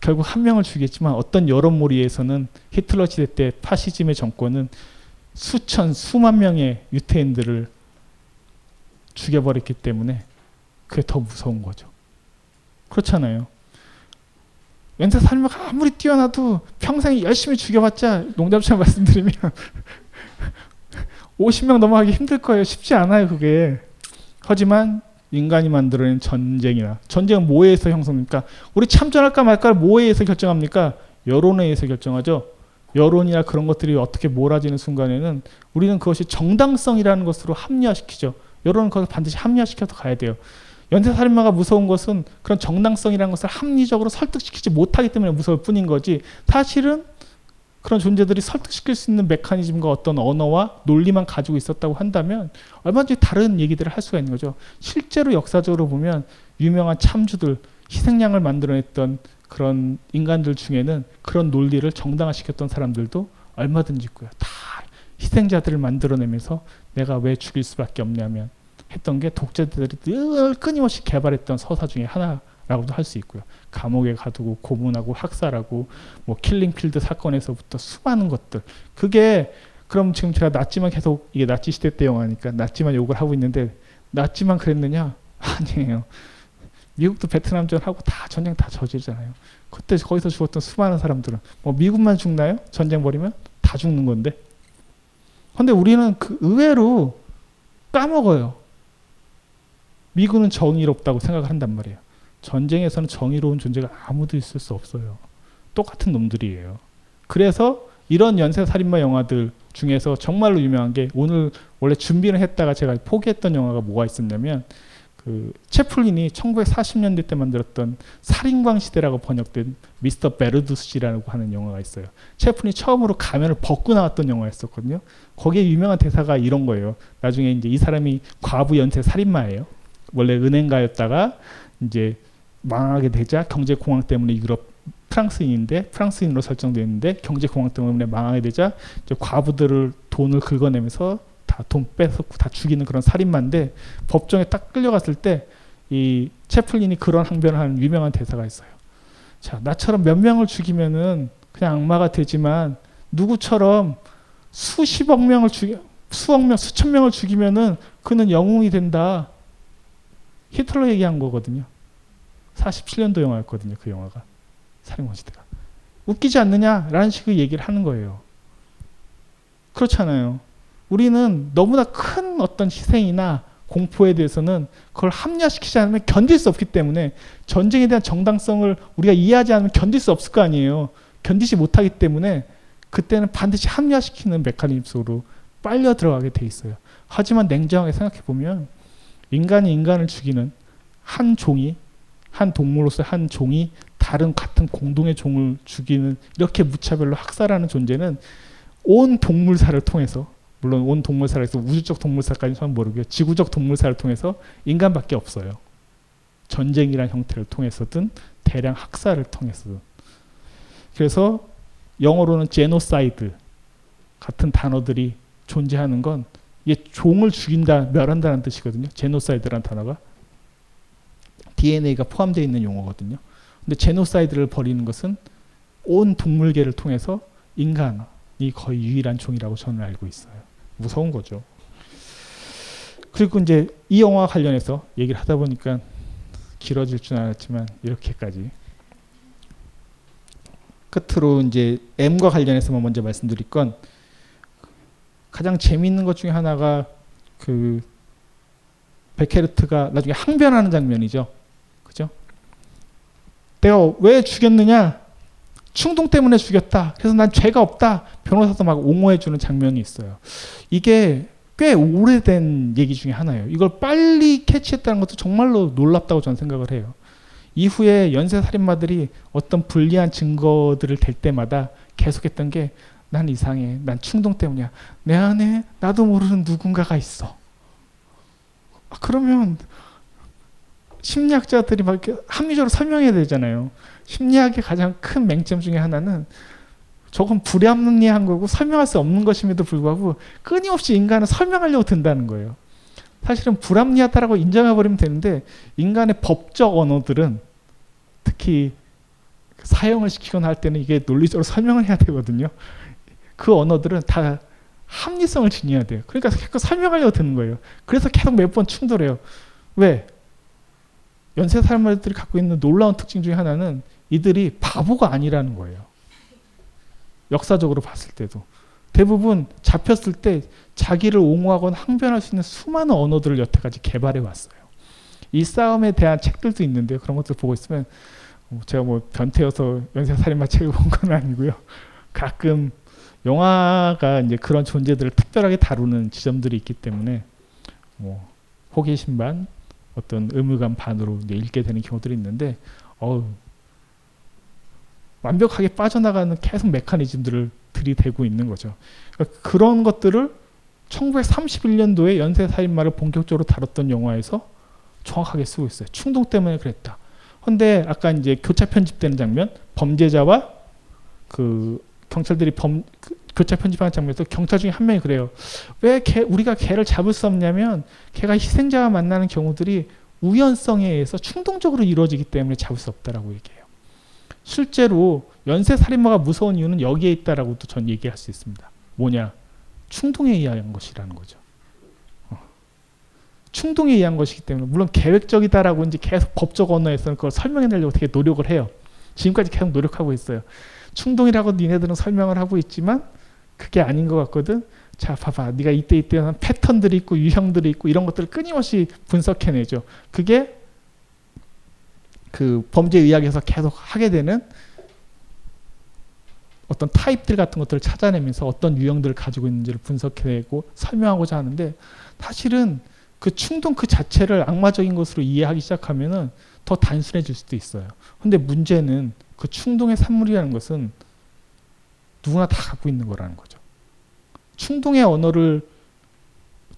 결국 한 명을 죽이겠지만 어떤 여론몰이에서는 히틀러 시대 때 파시즘의 정권은 수만 명의 유태인들을 죽여버렸기 때문에 그게 더 무서운 거죠. 그렇잖아요. 연쇄살인마가 아무리 뛰어나도 평생 열심히 죽여봤자, 농담처럼 말씀드리면 50명 넘어가기 힘들 거예요. 쉽지 않아요, 그게. 하지만 인간이 만들어낸 전쟁이나, 전쟁은 뭐에 의해서 형성됩니까? 우리 참전할까 말까 뭐에 의해서 결정합니까? 여론에 의해서 결정하죠. 여론이나 그런 것들이 어떻게 몰아지는 순간에는 우리는 그것이 정당성이라는 것으로 합리화시키죠. 여론은 그것을 반드시 합리화시켜서 가야 돼요. 연쇄살인마가 무서운 것은 그런 정당성이라는 것을 합리적으로 설득시키지 못하기 때문에 무서울 뿐인 거지, 사실은 그런 존재들이 설득시킬 수 있는 메커니즘과 어떤 언어와 논리만 가지고 있었다고 한다면 얼마든지 다른 얘기들을 할 수가 있는 거죠. 실제로 역사적으로 보면 유명한 참주들, 희생양을 만들어냈던 그런 인간들 중에는 그런 논리를 정당화시켰던 사람들도 얼마든지 있고요. 다 희생자들을 만들어내면서 내가 왜 죽일 수밖에 없냐면 했던 게 독재자들이 늘 끊임없이 개발했던 서사 중에 하나라고도 할 수 있고요. 감옥에 가두고 고문하고 학살하고 뭐 킬링필드 사건에서부터 수많은 것들. 그게 그럼 지금 제가 나치만 계속 이게 나치 시대 때 영화니까 나치만 욕을 하고 있는데 나치만 그랬느냐? 아니에요. 미국도 베트남전하고 다 전쟁 다 저지르잖아요. 그때 거기서 죽었던 수많은 사람들은 뭐 미국만 죽나요? 전쟁 벌이면 다 죽는 건데. 근데 우리는 그 의외로 까먹어요. 미군은 정의롭다고 생각을 한단 말이에요. 전쟁에서는 정의로운 존재가 아무도 있을 수 없어요. 똑같은 놈들이에요. 그래서 이런 연쇄살인마 영화들 중에서 정말로 유명한 게 오늘 원래 준비를 했다가 제가 포기했던 영화가 뭐가 있었냐면 그 채플린이 1940년대 때 만들었던 살인광 시대라고 번역된 미스터 베르두스치라고 하는 영화가 있어요. 채플린이 처음으로 가면을 벗고 나왔던 영화였었거든요. 거기에 유명한 대사가 이런 거예요. 나중에 이제 이 사람이 과부 연쇄 살인마예요. 원래 은행가였다가 이제 망하게 되자 경제 공황 때문에 유럽 프랑스인인데 프랑스인으로 설정됐는데 경제 공황 때문에 망하게 되자 이제 과부들을 돈을 긁어내면서 다 돈 뺏었고 다 죽이는 그런 살인마인데 법정에 딱 끌려갔을 때 이 채플린이 그런 항변을 하는 유명한 대사가 있어요. 자, 나처럼 몇 명을 죽이면은 그냥 악마가 되지만 누구처럼 수십억 명을 죽여 수억 명 수천 명을 죽이면은 그는 영웅이 된다. 히틀러 얘기한 거거든요. 47년도 영화였거든요. 그 영화가 살인광 시대가 웃기지 않느냐라는 식의 얘기를 하는 거예요. 그렇잖아요. 우리는 너무나 큰 어떤 희생이나 공포에 대해서는 그걸 합리화시키지 않으면 견딜 수 없기 때문에 전쟁에 대한 정당성을 우리가 이해하지 않으면 견딜 수 없을 거 아니에요. 견디지 못하기 때문에 그때는 반드시 합리화시키는 메커니즘 속으로 빨려 들어가게 돼 있어요. 하지만 냉정하게 생각해 보면 인간이 인간을 죽이는 한 종이, 한 동물로서 한 종이 다른 같은 공동의 종을 죽이는 이렇게 무차별로 학살하는 존재는 온 동물사를 통해서 물론 온 동물사에서 우주적 동물사까지는 모르고요. 지구적 동물사를 통해서 인간밖에 없어요. 전쟁이라는 형태를 통해서든 대량 학살을 통해서든. 그래서 영어로는 제노사이드 같은 단어들이 존재하는 건 이게 종을 죽인다, 멸한다는 뜻이거든요. 제노사이드라는 단어가 DNA가 포함되어 있는 용어거든요. 근데 제노사이드를 벌이는 것은 온 동물계를 통해서 인간이 거의 유일한 종이라고 저는 알고 있어요. 무서운 거죠. 그리고 이제 이 영화와 관련해서 얘기를 하다 보니까 길어질 줄 알았지만 이렇게까지. 끝으로 이제 M과 관련해서만 먼저 말씀드릴 건 가장 재미있는 것 중에 하나가 그 베케르트가 나중에 항변하는 장면이죠. 그죠? 내가 왜 죽였느냐? 충동 때문에 죽였다. 그래서 난 죄가 없다. 변호사도 막 옹호해주는 장면이 있어요. 이게 꽤 오래된 얘기 중에 하나예요. 이걸 빨리 캐치했다는 것도 정말로 놀랍다고 저는 생각을 해요. 이후에 연쇄살인마들이 어떤 불리한 증거들을 댈 때마다 계속했던 게 난 이상해. 난 충동 때문이야. 내 안에 나도 모르는 누군가가 있어. 아, 그러면 심리학자들이 막 이렇게 합리적으로 설명해야 되잖아요. 심리학의 가장 큰 맹점 중에 하나는 저건 불합리한 거고 설명할 수 없는 것임에도 불구하고 끊임없이 인간은 설명하려고 든다는 거예요. 사실은 불합리하다라고 인정해버리면 되는데 인간의 법적 언어들은 특히 사형을 시키거나 할 때는 이게 논리적으로 설명을 해야 되거든요. 그 언어들은 다 합리성을 지녀야 돼요. 그러니까 계속 설명하려고 드는 거예요. 그래서 계속 몇 번 충돌해요. 왜? 연쇄살인마들이 갖고 있는 놀라운 특징 중에 하나는 이들이 바보가 아니라는 거예요. 역사적으로 봤을 때도. 대부분 잡혔을 때 자기를 옹호하거나 항변할 수 있는 수많은 언어들을 여태까지 개발해 왔어요. 이 싸움에 대한 책들도 있는데요. 그런 것들 보고 있으면 제가 뭐 변태여서 연쇄살인마 책을 본 건 아니고요. 가끔 영화가 이제 그런 존재들을 특별하게 다루는 지점들이 있기 때문에 뭐 호기심 반, 어떤 의무감 반으로 이제 읽게 되는 경우들이 있는데 완벽하게 빠져나가는 계속 메커니즘들을 들이대고 있는 거죠. 그러니까 그런 것들을 1931년도에 연쇄살인마를 본격적으로 다뤘던 영화에서 정확하게 쓰고 있어요. 충동 때문에 그랬다. 근데 아까 이제 교차 편집되는 장면, 범죄자와 그 경찰들이 교차 편집하는 장면에서 경찰 중에 한 명이 그래요. 왜 우리가 걔를 잡을 수 없냐면 걔가 희생자와 만나는 경우들이 우연성에 의해서 충동적으로 이루어지기 때문에 잡을 수 없다라고 얘기해요. 실제로 연쇄살인마가 무서운 이유는 여기에 있다라고도 전 얘기할 수 있습니다. 뭐냐? 충동에 의한 것이라는 거죠. 충동에 의한 것이기 때문에 물론 계획적이다라고 이제 계속 법적 언어에서는 그걸 설명해내려고 되게 노력을 해요. 지금까지 계속 노력하고 있어요. 충동이라고 니네들은 설명을 하고 있지만 그게 아닌 것 같거든. 자, 봐봐. 네가 이때는 패턴들이 있고 유형들이 있고 이런 것들을 끊임없이 분석해내죠. 그게 그 범죄의학에서 계속 하게 되는 어떤 타입들 같은 것들을 찾아내면서 어떤 유형들을 가지고 있는지를 분석해내고 설명하고자 하는데, 사실은 그 충동 그 자체를 악마적인 것으로 이해하기 시작하면은 더 단순해질 수도 있어요. 근데 문제는 그 충동의 산물이라는 것은 누구나 다 갖고 있는 거라는 거죠. 충동의 언어를,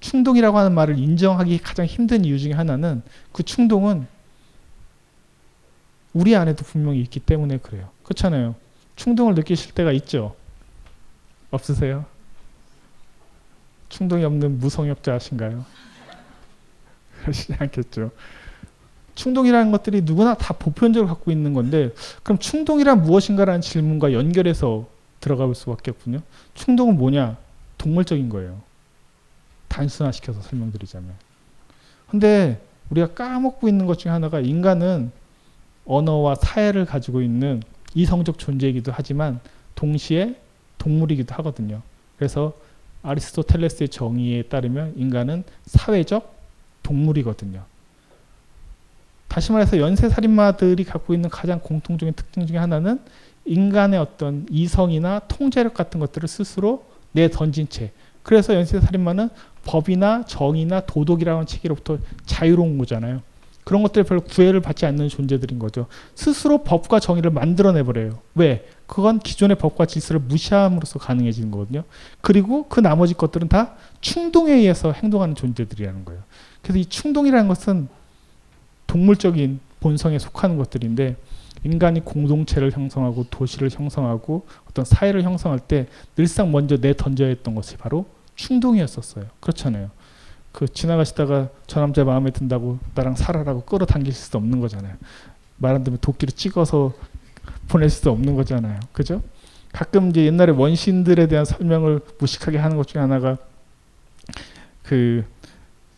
충동이라고 하는 말을 인정하기 가장 힘든 이유 중에 하나는 그 충동은 우리 안에도 분명히 있기 때문에 그래요. 그렇잖아요. 충동을 느끼실 때가 있죠? 없으세요? 충동이 없는 무성역자신가요? 그러시지 않겠죠. 충동이라는 것들이 누구나 다 보편적으로 갖고 있는 건데, 그럼 충동이란 무엇인가라는 질문과 연결해서 들어가 볼 수밖에 없군요. 충동은 뭐냐? 동물적인 거예요. 단순화시켜서 설명드리자면. 근데 우리가 까먹고 있는 것 중에 하나가, 인간은 언어와 사회를 가지고 있는 이성적 존재이기도 하지만 동시에 동물이기도 하거든요. 그래서 아리스토텔레스의 정의에 따르면 인간은 사회적 동물이거든요. 다시 말해서 연쇄살인마들이 갖고 있는 가장 공통적인 특징 중에 하나는 인간의 어떤 이성이나 통제력 같은 것들을 스스로 내던진 채, 그래서 연쇄살인마는 법이나 정의나 도덕이라는 체계로부터 자유로운 거잖아요. 그런 것들에 별로 구애를 받지 않는 존재들인 거죠. 스스로 법과 정의를 만들어내버려요. 왜? 그건 기존의 법과 질서를 무시함으로써 가능해지는 거거든요. 그리고 그 나머지 것들은 다 충동에 의해서 행동하는 존재들이라는 거예요. 그래서 이 충동이라는 것은 동물적인 본성에 속하는 것들인데, 인간이 공동체를 형성하고 도시를 형성하고 어떤 사회를 형성할 때 늘상 먼저 내던져야 했던 것이 바로 충동이었었어요. 그렇잖아요. 그 지나가시다가 저 남자 마음에 든다고 나랑 살아라고 끌어당길 수도 없는 거잖아요. 말 안 들으면 도끼를 찍어서 보낼 수도 없는 거잖아요. 그죠? 가끔 이제 옛날에 원시인들에 대한 설명을 무식하게 하는 것 중에 하나가, 그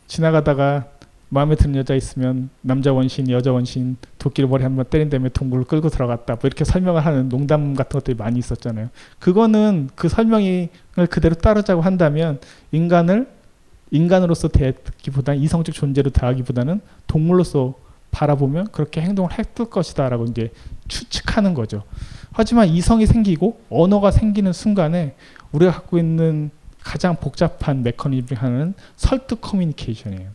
지나가다가 마음에 드는 여자 있으면 남자 원시인, 여자 원시인 도끼를 머리 한번 때린 다음에 동굴을 끌고 들어갔다, 뭐 이렇게 설명을 하는 농담 같은 것들이 많이 있었잖아요. 그거는 그 설명을 그대로 따르자고 한다면 인간을 인간으로서 대하기보다는, 이성적 존재로 대하기보다는 동물로서 바라보면 그렇게 행동을 했을 것이다 라고 이제 추측하는 거죠. 하지만 이성이 생기고 언어가 생기는 순간에 우리가 갖고 있는 가장 복잡한 메커니즘 중 하나는 설득 커뮤니케이션이에요.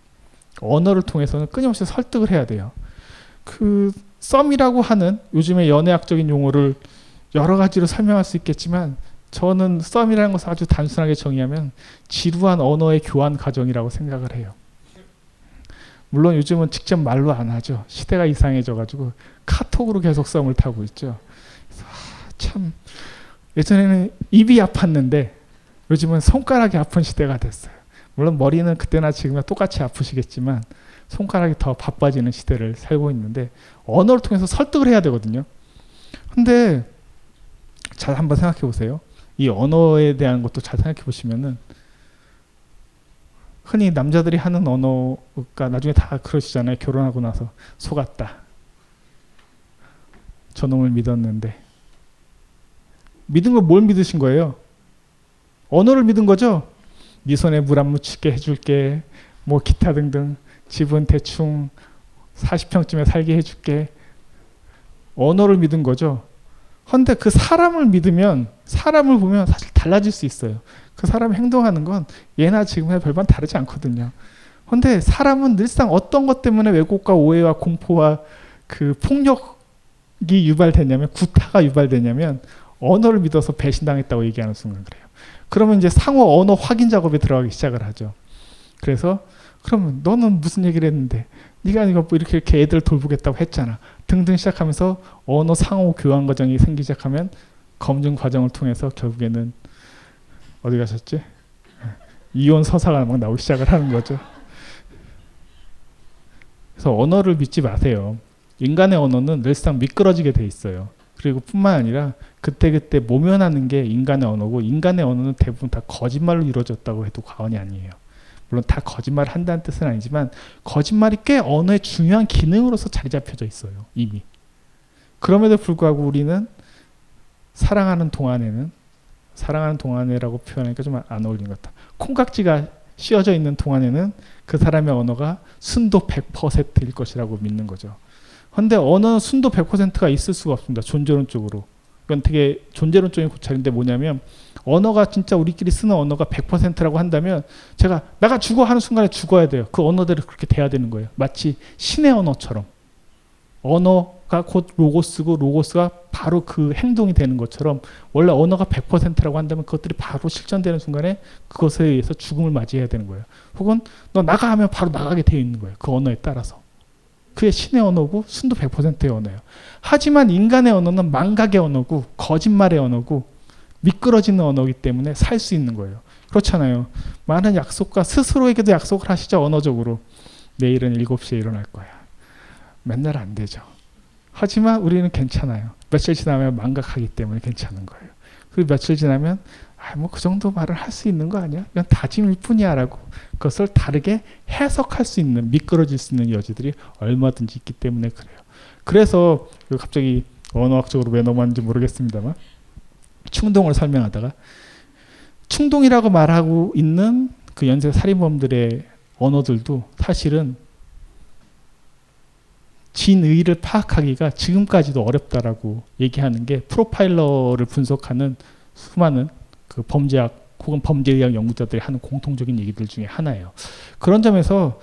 언어를 통해서는 끊임없이 설득을 해야 돼요. 그 썸이라고 하는, 요즘에 연애학적인 용어를 여러 가지로 설명할 수 있겠지만, 저는 썸이라는 것을 아주 단순하게 정의하면 지루한 언어의 교환 과정이라고 생각을 해요. 물론 요즘은 직접 말로 안 하죠. 시대가 이상해져가지고 카톡으로 계속 썸을 타고 있죠. 그래서 참 예전에는 입이 아팠는데 요즘은 손가락이 아픈 시대가 됐어요. 물론 머리는 그때나 지금이나 똑같이 아프시겠지만 손가락이 더 바빠지는 시대를 살고 있는데, 언어를 통해서 설득을 해야 되거든요. 근데 잘 한번 생각해 보세요. 이 언어에 대한 것도 잘 생각해 보시면은, 흔히 남자들이 하는 언어가 나중에 다 그러시잖아요. 결혼하고 나서 속았다, 저놈을 믿었는데. 믿은 걸 뭘 믿으신 거예요? 언어를 믿은 거죠. 네 손에 물 안 묻히게 해줄게, 뭐 기타 등등, 집은 대충 40평쯤에 살게 해줄게. 언어를 믿은 거죠. 근데 그 사람을 믿으면, 사람을 보면 사실 달라질 수 있어요. 그 사람이 행동하는 건 예나 지금이나 별반 다르지 않거든요. 근데 사람은 늘상 어떤 것 때문에 왜곡과 오해와 공포와 그 폭력이 유발되냐면, 구타가 유발되냐면 언어를 믿어서 배신당했다고 얘기하는 순간 그래요. 그러면 이제 상호 언어 확인 작업에 들어가기 시작을 하죠. 그래서 그러면 너는 무슨 얘기를 했는데 네가 이거 뭐 이렇게 애들 돌보겠다고 했잖아 등등 시작하면서 언어 상호 교환 과정이 생기기 시작하면 검증 과정을 통해서 결국에는 어디 가셨지? 이혼 서사가 막 나오기 시작을 하는 거죠. 그래서 언어를 믿지 마세요. 인간의 언어는 늘상 미끄러지게 돼 있어요. 그리고 뿐만 아니라 그때그때 모면하는 게 인간의 언어고 인간의 언어는 대부분 다 거짓말로 이루어졌다고 해도 과언이 아니에요. 물론 다 거짓말을 한다는 뜻은 아니지만 거짓말이 꽤 언어의 중요한 기능으로서 자리 잡혀져 있어요. 이미. 그럼에도 불구하고 우리는 사랑하는 동안에라고 표현하니까 좀 안 어울리는 것 같다. 콩깍지가 씌워져 있는 동안에는 그 사람의 언어가 순도 100%일 것이라고 믿는 거죠. 그런데 언어는 순도 100%가 있을 수가 없습니다. 존재론적으로. 이건 되게 존재론적인 고찰인데 뭐냐면 언어가 진짜 우리끼리 쓰는 언어가 100%라고 한다면 제가 나가 죽어 하는 순간에 죽어야 돼요. 그 언어대로 그렇게 돼야 되는 거예요. 마치 신의 언어처럼. 언어가 곧 로고스고 로고스가 바로 그 행동이 되는 것처럼 원래 언어가 100%라고 한다면 그것들이 바로 실전되는 순간에 그것에 의해서 죽음을 맞이해야 되는 거예요. 혹은 너 나가 하면 바로 나가게 되어 있는 거예요. 그 언어에 따라서. 그게 신의 언어고 순도 100%의 언어예요. 하지만 인간의 언어는 망각의 언어고 거짓말의 언어고 미끄러지는 언어이기 때문에 살 수 있는 거예요. 그렇잖아요. 많은 약속과 스스로에게도 약속을 하시죠. 언어적으로. 내일은 7시에 일어날 거야. 맨날 안 되죠. 하지만 우리는 괜찮아요. 며칠 지나면 망각하기 때문에 괜찮은 거예요. 그리고 며칠 지나면 뭐 그 정도 말을 할 수 있는 거 아니야? 이건 다짐일 뿐이야 라고 그것을 다르게 해석할 수 있는 미끄러질 수 있는 여지들이 얼마든지 있기 때문에 그래요. 그래서 갑자기 언어학적으로 왜 넘어왔는지 모르겠습니다만 충동을 설명하다가 충동이라고 말하고 있는 그 연쇄 살인범들의 언어들도 사실은 진의를 파악하기가 지금까지도 어렵다라고 얘기하는 게 프로파일러를 분석하는 수많은 그 범죄학 혹은 범죄의학 연구자들이 하는 공통적인 얘기들 중에 하나예요. 그런 점에서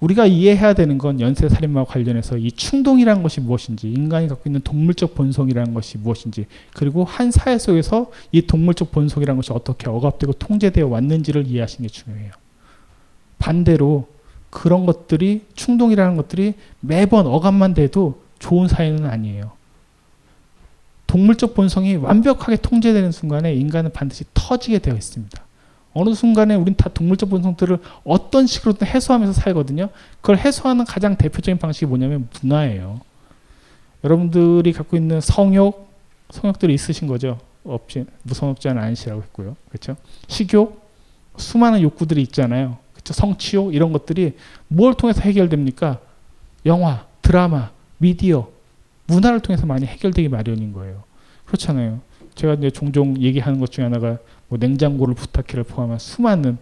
우리가 이해해야 되는 건 연쇄살인마와 관련해서 이 충동이라는 것이 무엇인지 인간이 갖고 있는 동물적 본성이라는 것이 무엇인지 그리고 한 사회 속에서 이 동물적 본성이라는 것이 어떻게 억압되고 통제되어 왔는지를 이해하시는 게 중요해요. 반대로 그런 것들이 충동이라는 것들이 매번 억압만 돼도 좋은 사회는 아니에요. 동물적 본성이 완벽하게 통제되는 순간에 인간은 반드시 터지게 되어 있습니다. 어느 순간에 우린 다 동물적 본성들을 어떤 식으로든 해소하면서 살거든요. 그걸 해소하는 가장 대표적인 방식이 뭐냐면 문화예요. 여러분들이 갖고 있는 성욕들이 있으신 거죠. 없이 무성욕자는 아니시라고 했고요. 그렇죠? 식욕, 수많은 욕구들이 있잖아요. 그렇죠? 성취욕 이런 것들이 뭘 통해서 해결됩니까? 영화, 드라마, 미디어, 문화를 통해서 많이 해결되기 마련인 거예요. 그렇잖아요. 제가 이제 종종 얘기하는 것 중에 하나가 뭐 냉장고를 부탁해를 포함한 수많은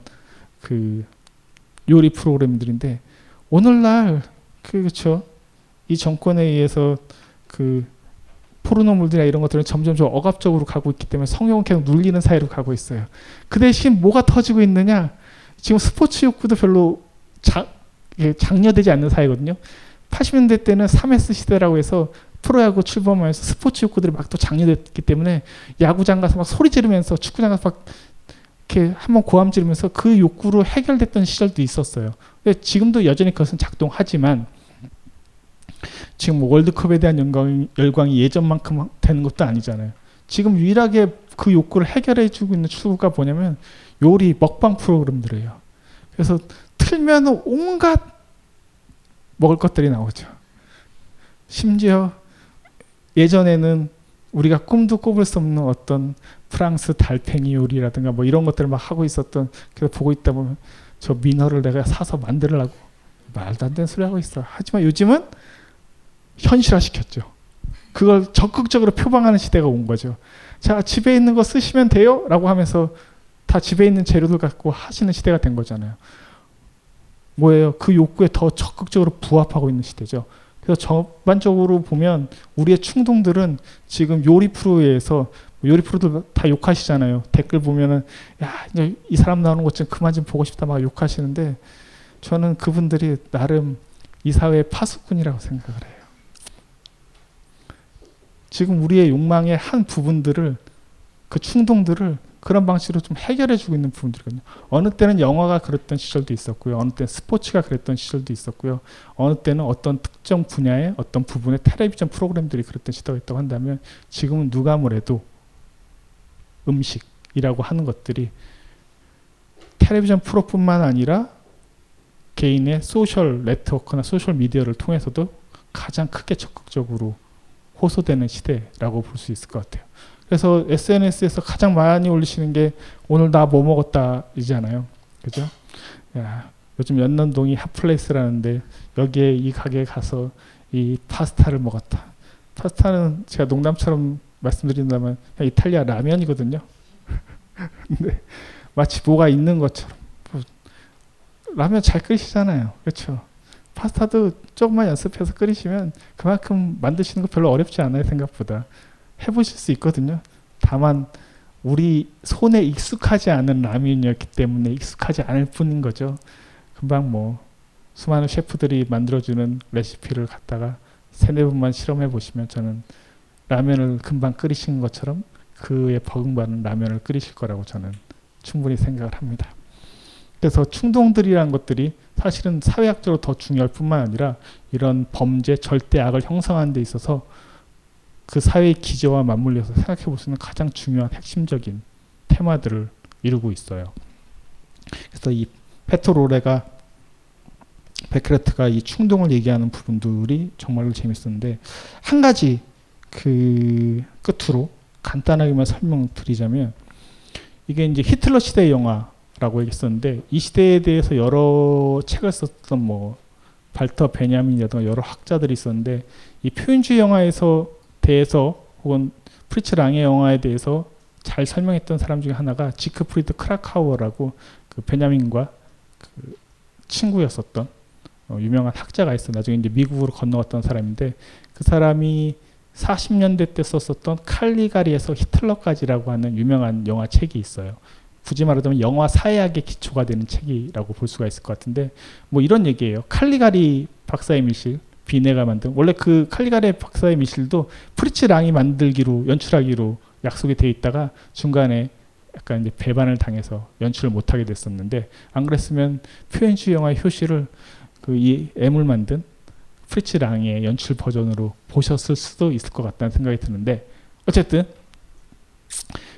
그 요리 프로그램들인데 오늘날 그렇죠. 이 정권에 의해서 그 포르노물들이나 이런 것들은 점점 억압적으로 가고 있기 때문에 성욕은 계속 눌리는 사회로 가고 있어요. 그 대신 뭐가 터지고 있느냐? 지금 스포츠 욕구도 별로 장려되지 않는 사회거든요. 80년대 때는 3S 시대라고 해서 프로야구 출범하면서 스포츠 욕구들이 막 또 장려됐기 때문에 야구장 가서 막 소리 지르면서 축구장 가서 막 이렇게 한번 고함 지르면서 그 욕구로 해결됐던 시절도 있었어요. 근데 지금도 여전히 그것은 작동하지만 지금 뭐 월드컵에 대한 열광이 예전만큼 되는 것도 아니잖아요. 지금 유일하게 그 욕구를 해결해주고 있는 추구가 뭐냐면 요리, 먹방 프로그램들이에요. 그래서 틀면 온갖 먹을 것들이 나오죠. 심지어 예전에는 우리가 꿈도 꿔볼 수 없는 어떤 프랑스 달팽이 요리라든가 뭐 이런 것들을 막 하고 있었던 그래서 보고 있다 보면 저 민어를 내가 사서 만들려고 말도 안 되는 소리 하고 있어. 하지만 요즘은 현실화시켰죠. 그걸 적극적으로 표방하는 시대가 온 거죠. 자, 집에 있는 거 쓰시면 돼요 라고 하면서 다 집에 있는 재료들 갖고 하시는 시대가 된 거잖아요. 뭐예요? 그 욕구에 더 적극적으로 부합하고 있는 시대죠. 그래서 전반적으로 보면 우리의 충동들은 지금 요리 프로에 의해서 요리 프로들 다 욕하시잖아요. 댓글 보면은 야, 이 사람 나오는 것 좀 그만 좀 보고 싶다 막 욕하시는데 저는 그분들이 나름 이 사회의 파수꾼이라고 생각을 해요. 지금 우리의 욕망의 한 부분들을 그 충동들을 그런 방식으로 좀 해결해주고 있는 부분들이거든요. 어느 때는 영화가 그랬던 시절도 있었고요. 어느 때는 스포츠가 그랬던 시절도 있었고요. 어느 때는 어떤 특정 분야의 어떤 부분의 텔레비전 프로그램들이 그랬던 시대가 있다고 한다면 지금은 누가 뭐래도 음식이라고 하는 것들이 텔레비전 프로뿐만 아니라 개인의 소셜 네트워크나 소셜 미디어를 통해서도 가장 크게 적극적으로 호소되는 시대라고 볼 수 있을 것 같아요. 그래서 SNS에서 가장 많이 올리시는 게 오늘 나 뭐 먹었다 이잖아요. 그죠? 야, 요즘 연남동이 핫플레이스라는데 여기에 이 가게에 가서 이 파스타를 먹었다. 파스타는 제가 농담처럼 말씀드린다면 이탈리아 라면이거든요. 근데 마치 뭐가 있는 것처럼 뭐, 라면 잘 끓이시잖아요. 그렇죠? 파스타도 조금만 연습해서 끓이시면 그만큼 만드시는 거 별로 어렵지 않아요. 생각보다. 해보실 수 있거든요. 다만 우리 손에 익숙하지 않은 라면이었기 때문에 익숙하지 않을 뿐인 거죠. 금방 뭐 수많은 셰프들이 만들어주는 레시피를 갖다가 3-4번만 실험해 보시면 저는 라면을 금방 끓이신 것처럼 그에 버금가는 라면을 끓이실 거라고 저는 충분히 생각을 합니다. 그래서 충동들이라는 것들이 사실은 사회학적으로 더 중요할 뿐만 아니라 이런 범죄, 절대악을 형성하는 데 있어서 그 사회의 기저와 맞물려서 생각해 볼 수 있는 가장 중요한 핵심적인 테마들을 이루고 있어요. 그래서 이 페토로레가 베크레트가 이 충동을 얘기하는 부분들이 정말로 재밌었는데 한 가지 그 끝으로 간단하게만 설명드리자면 이게 이제 히틀러 시대의 영화라고 얘기했었는데 이 시대에 대해서 여러 책을 썼던 뭐 발터 베냐민이라든가 여러 학자들이 있었는데 이 표현주의 영화에서 대해서 혹은 프리츠 랑의 영화에 대해서 잘 설명했던 사람 중에 하나가 지크프리드 크라카우어라고 그 베냐민과 그 친구였었던 유명한 학자가 있어. 나중에 이제 미국으로 건너갔던 사람인데 그 사람이 40년대 때 썼었던 칼리가리에서 히틀러까지라고 하는 유명한 영화 책이 있어요. 굳이 말하자면 영화 사회학의 기초가 되는 책이라고 볼 수가 있을 것 같은데 뭐 이런 얘기예요. 칼리가리 박사의 밀실 비네가 만든 원래 그 칼리가리 박사의 밀실도 프리츠 랑이 만들기로 연출하기로 약속이 돼 있다가 중간에 약간 이제 배반을 당해서 연출을 못하게 됐었는데 안 그랬으면 표현주의 영화의 효시를 그 이 애물 만든 프리츠 랑의 연출 버전으로 보셨을 수도 있을 것 같다는 생각이 드는데 어쨌든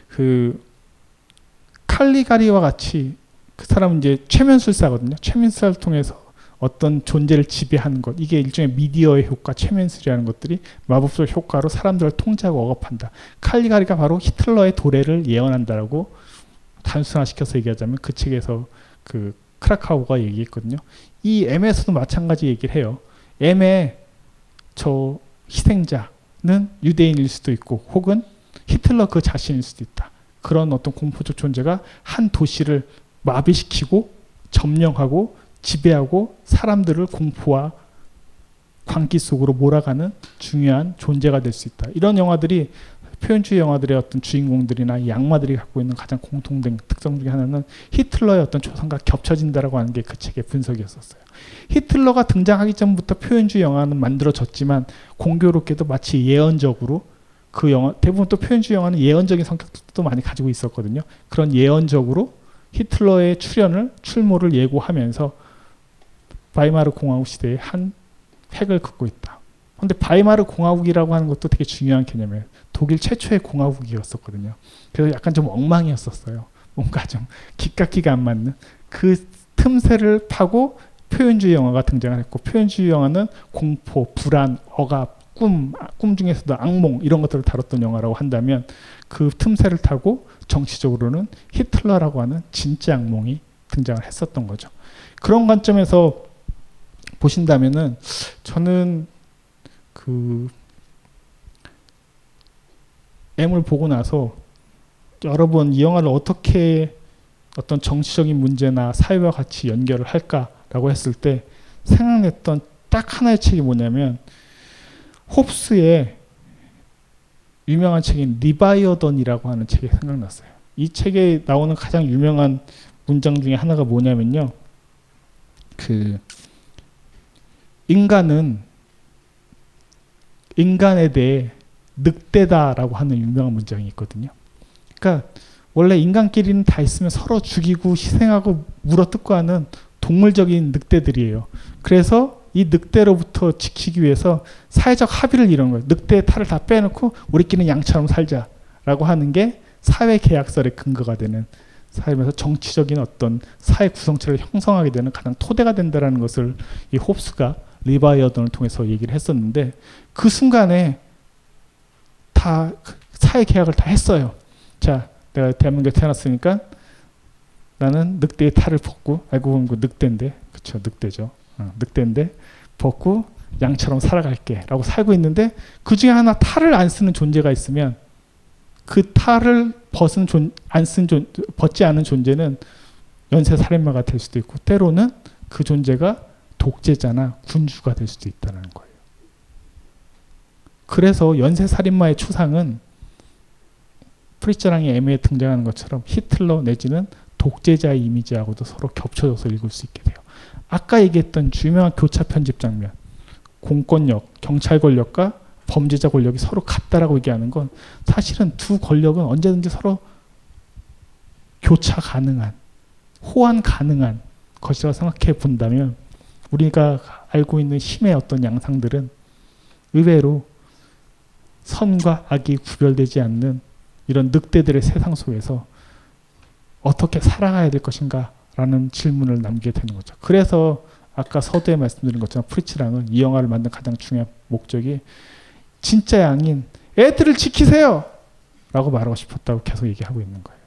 그 칼리가리와 같이 그 사람은 이제 최면술사거든요. 최면술사를 통해서 어떤 존재를 지배하는 것, 이게 일종의 미디어의 효과, 최면술이라는 것들이 마법적 효과로 사람들을 통제하고 억압한다. 칼리가리가 바로 히틀러의 도래를 예언한다라고 단순화시켜서 얘기하자면 그 책에서 그 크라카우가 얘기했거든요. 이 M에서도 마찬가지 얘기를 해요. M의 저 희생자는 유대인일 수도 있고 혹은 히틀러 그 자신일 수도 있다. 그런 어떤 공포적 존재가 한 도시를 마비시키고 점령하고 지배하고 사람들을 공포와 광기 속으로 몰아가는 중요한 존재가 될 수 있다. 이런 영화들이 표현주의 영화들의 어떤 주인공들이나 이 악마들이 갖고 있는 가장 공통된 특성 중에 하나는 히틀러의 어떤 초상과 겹쳐진다라고 하는 게 그 책의 분석이었어요. 히틀러가 등장하기 전부터 표현주의 영화는 만들어졌지만 공교롭게도 마치 예언적으로 그 영화 대부분 또 표현주의 영화는 예언적인 성격도 많이 가지고 있었거든요. 그런 예언적으로 히틀러의 출몰을 예고하면서 바이마르 공화국 시대의 한 획을 긋고 있다. 그런데 바이마르 공화국이라고 하는 것도 되게 중요한 개념이에요. 독일 최초의 공화국이었었거든요. 그래서 약간 좀 엉망이었었어요. 뭔가 좀 기깎기가 안 맞는 그 틈새를 파고 표현주의 영화가 등장했고 표현주의 영화는 공포, 불안, 억압, 꿈 중에서도 악몽 이런 것들을 다뤘던 영화라고 한다면 그 틈새를 타고 정치적으로는 히틀러라고 하는 진짜 악몽이 등장을 했었던 거죠. 그런 관점에서 보신다면은 저는 그 M을 보고 나서 여러 번 이 영화를 어떻게 어떤 정치적인 문제나 사회와 같이 연결을 할까라고 했을 때 생각했던 딱 하나의 책이 뭐냐면 홉스의 유명한 책인 리바이어던이라고 하는 책이 생각났어요. 이 책에 나오는 가장 유명한 문장 중에 하나가 뭐냐면요. 그 인간에 대해 늑대다라고 하는 유명한 문장이 있거든요. 그러니까 원래 인간끼리는 다 있으면 서로 죽이고 희생하고 물어뜯고 하는 동물적인 늑대들이에요. 그래서 이 늑대로부터 지키기 위해서 사회적 합의를 이룬 거예요. 늑대의 탈을 다 빼놓고 우리끼리는 양처럼 살자라고 하는 게 사회 계약설의 근거가 되는, 삶에서 정치적인 어떤 사회 구성체를 형성하게 되는 가장 토대가 된다라는 것을 이 홉스가 리바이어던을 통해서 얘기를 했었는데, 그 순간에 다 사회 계약을 다 했어요. 자, 내가 대한민국에 태어났으니까 나는 늑대의 탈을 벗고, 알고 보면 그 늑대인데, 그쵸, 늑대죠. 늑대인데 벗고 양처럼 살아갈게 라고 살고 있는데, 그 중에 하나 탈을 안 쓰는 존재가 있으면 그 탈을 벗지 않은 존재는 연쇄살인마가 될 수도 있고, 때로는 그 존재가 독재자나 군주가 될 수도 있다는 거예요. 그래서 연쇄살인마의 추상은 프리츠 랑의 애매에 등장하는 것처럼 히틀러 내지는 독재자의 이미지하고도 서로 겹쳐져서 읽을 수 있게 돼요. 아까 얘기했던 유명한 교차 편집 장면, 공권력, 경찰 권력과 범죄자 권력이 서로 같다라고 얘기하는 건 사실은 두 권력은 언제든지 서로 교차 가능한, 호환 가능한 것이라고 생각해 본다면, 우리가 알고 있는 힘의 어떤 양상들은 의외로 선과 악이 구별되지 않는 이런 늑대들의 세상 속에서 어떻게 살아가야 될 것인가 라는 질문을 남기게 되는 거죠. 그래서 아까 서두에 말씀드린 것처럼 프리츠 랑은 이 영화를 만든 가장 중요한 목적이 진짜 양인 애들을 지키세요! 라고 말하고 싶었다고 계속 얘기하고 있는 거예요.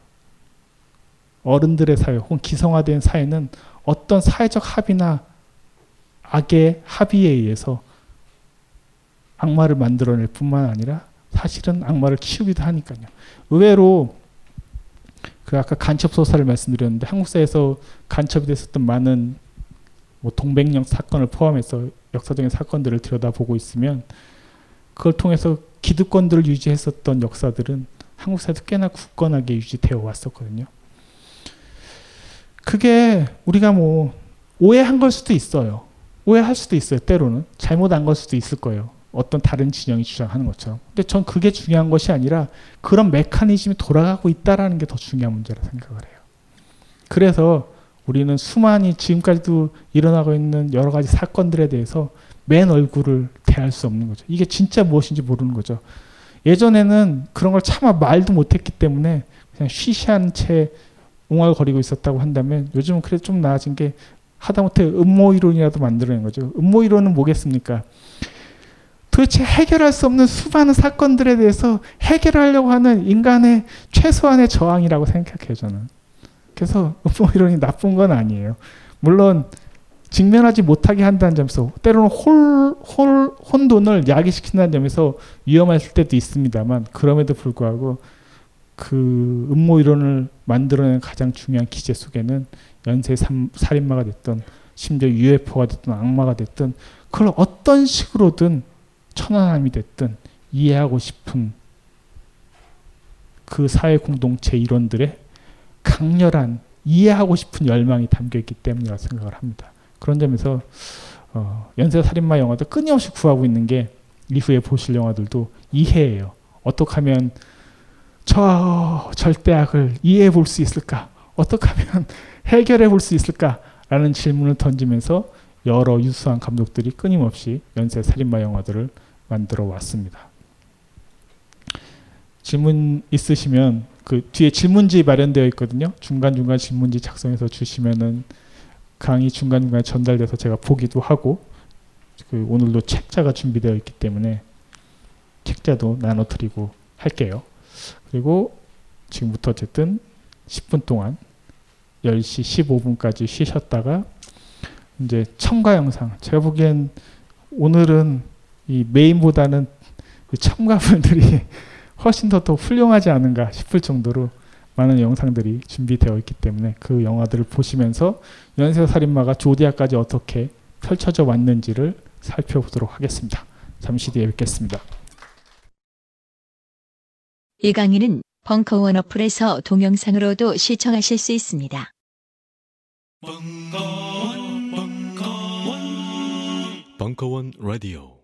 어른들의 사회 혹은 기성화된 사회는 어떤 사회적 합의나 악의 합의에 의해서 악마를 만들어낼 뿐만 아니라 사실은 악마를 키우기도 하니까요. 의외로 그 아까 간첩소사를 말씀드렸는데, 한국사회에서 간첩이 됐었던 많은 뭐 동백령 사건을 포함해서 역사적인 사건들을 들여다보고 있으면, 그걸 통해서 기득권들을 유지했었던 역사들은 한국사회도 꽤나 굳건하게 유지되어 왔었거든요. 그게 우리가 뭐 오해한 걸 수도 있어요. 오해할 수도 있어요. 때로는 잘못 안 걸 수도 있을 거예요. 어떤 다른 진영이 주장하는 것처럼. 근데 전 그게 중요한 것이 아니라 그런 메커니즘이 돌아가고 있다는 게 더 중요한 문제라 생각을 해요. 그래서 우리는 수많이 지금까지도 일어나고 있는 여러 가지 사건들에 대해서 맨 얼굴을 대할 수 없는 거죠. 이게 진짜 무엇인지 모르는 거죠. 예전에는 그런 걸 차마 말도 못했기 때문에 그냥 쉬쉬한 채 웅얼거리고 있었다고 한다면, 요즘은 그래도 좀 나아진 게 하다못해 음모이론이라도 만들어낸 거죠. 음모이론은 뭐겠습니까? 도대체 해결할 수 없는 수많은 사건들에 대해서 해결하려고 하는 인간의 최소한의 저항이라고 생각해요, 저는. 그래서 음모이론이 나쁜 건 아니에요. 물론 직면하지 못하게 한다는 점에서, 때로는 혼돈을 야기시킨다는 점에서 위험할 때도 있습니다만, 그럼에도 불구하고 그 음모이론을 만들어낸 가장 중요한 기제 속에는 연쇄살인마가 됐든, 심지어 UFO가 됐든, 악마가 됐든, 그걸 어떤 식으로든 천안함이 됐든 이해하고 싶은 그 사회 공동체 이론들의 강렬한 이해하고 싶은 열망이 담겨있기 때문이라고 생각을 합니다. 그런 점에서 연쇄살인마 영화도 끊임없이 구하고 있는 게, 이후에 보실 영화들도 이해예요. 어떻게 하면 저 절대악을 이해해 볼 수 있을까? 어떻게 하면 해결해 볼 수 있을까? 라는 질문을 던지면서 여러 유수한 감독들이 끊임없이 연쇄살인마 영화들을 만들어 왔습니다. 질문 있으시면 그 뒤에 질문지 마련되어 있거든요. 중간중간 질문지 작성해서 주시면은 강의 중간중간에 전달돼서 제가 보기도 하고, 그 오늘도 책자가 준비되어 있기 때문에 책자도 나눠드리고 할게요. 그리고 지금부터 어쨌든 10분 동안 10시 15분까지 쉬셨다가 이제 첨가 영상, 제가 보기엔 오늘은 이 메인보다는 첨가물들이 훨씬 더 훌륭하지 않은가 싶을 정도로 많은 영상들이 준비되어 있기 때문에, 그 영화들을 보시면서 연쇄살인마가 조디악까지 어떻게 펼쳐져 왔는지를 살펴보도록 하겠습니다. 잠시 뒤에 뵙겠습니다. 이 강의는 벙커원 어플에서 동영상으로도 시청하실 수 있습니다. 벙커원 라디오.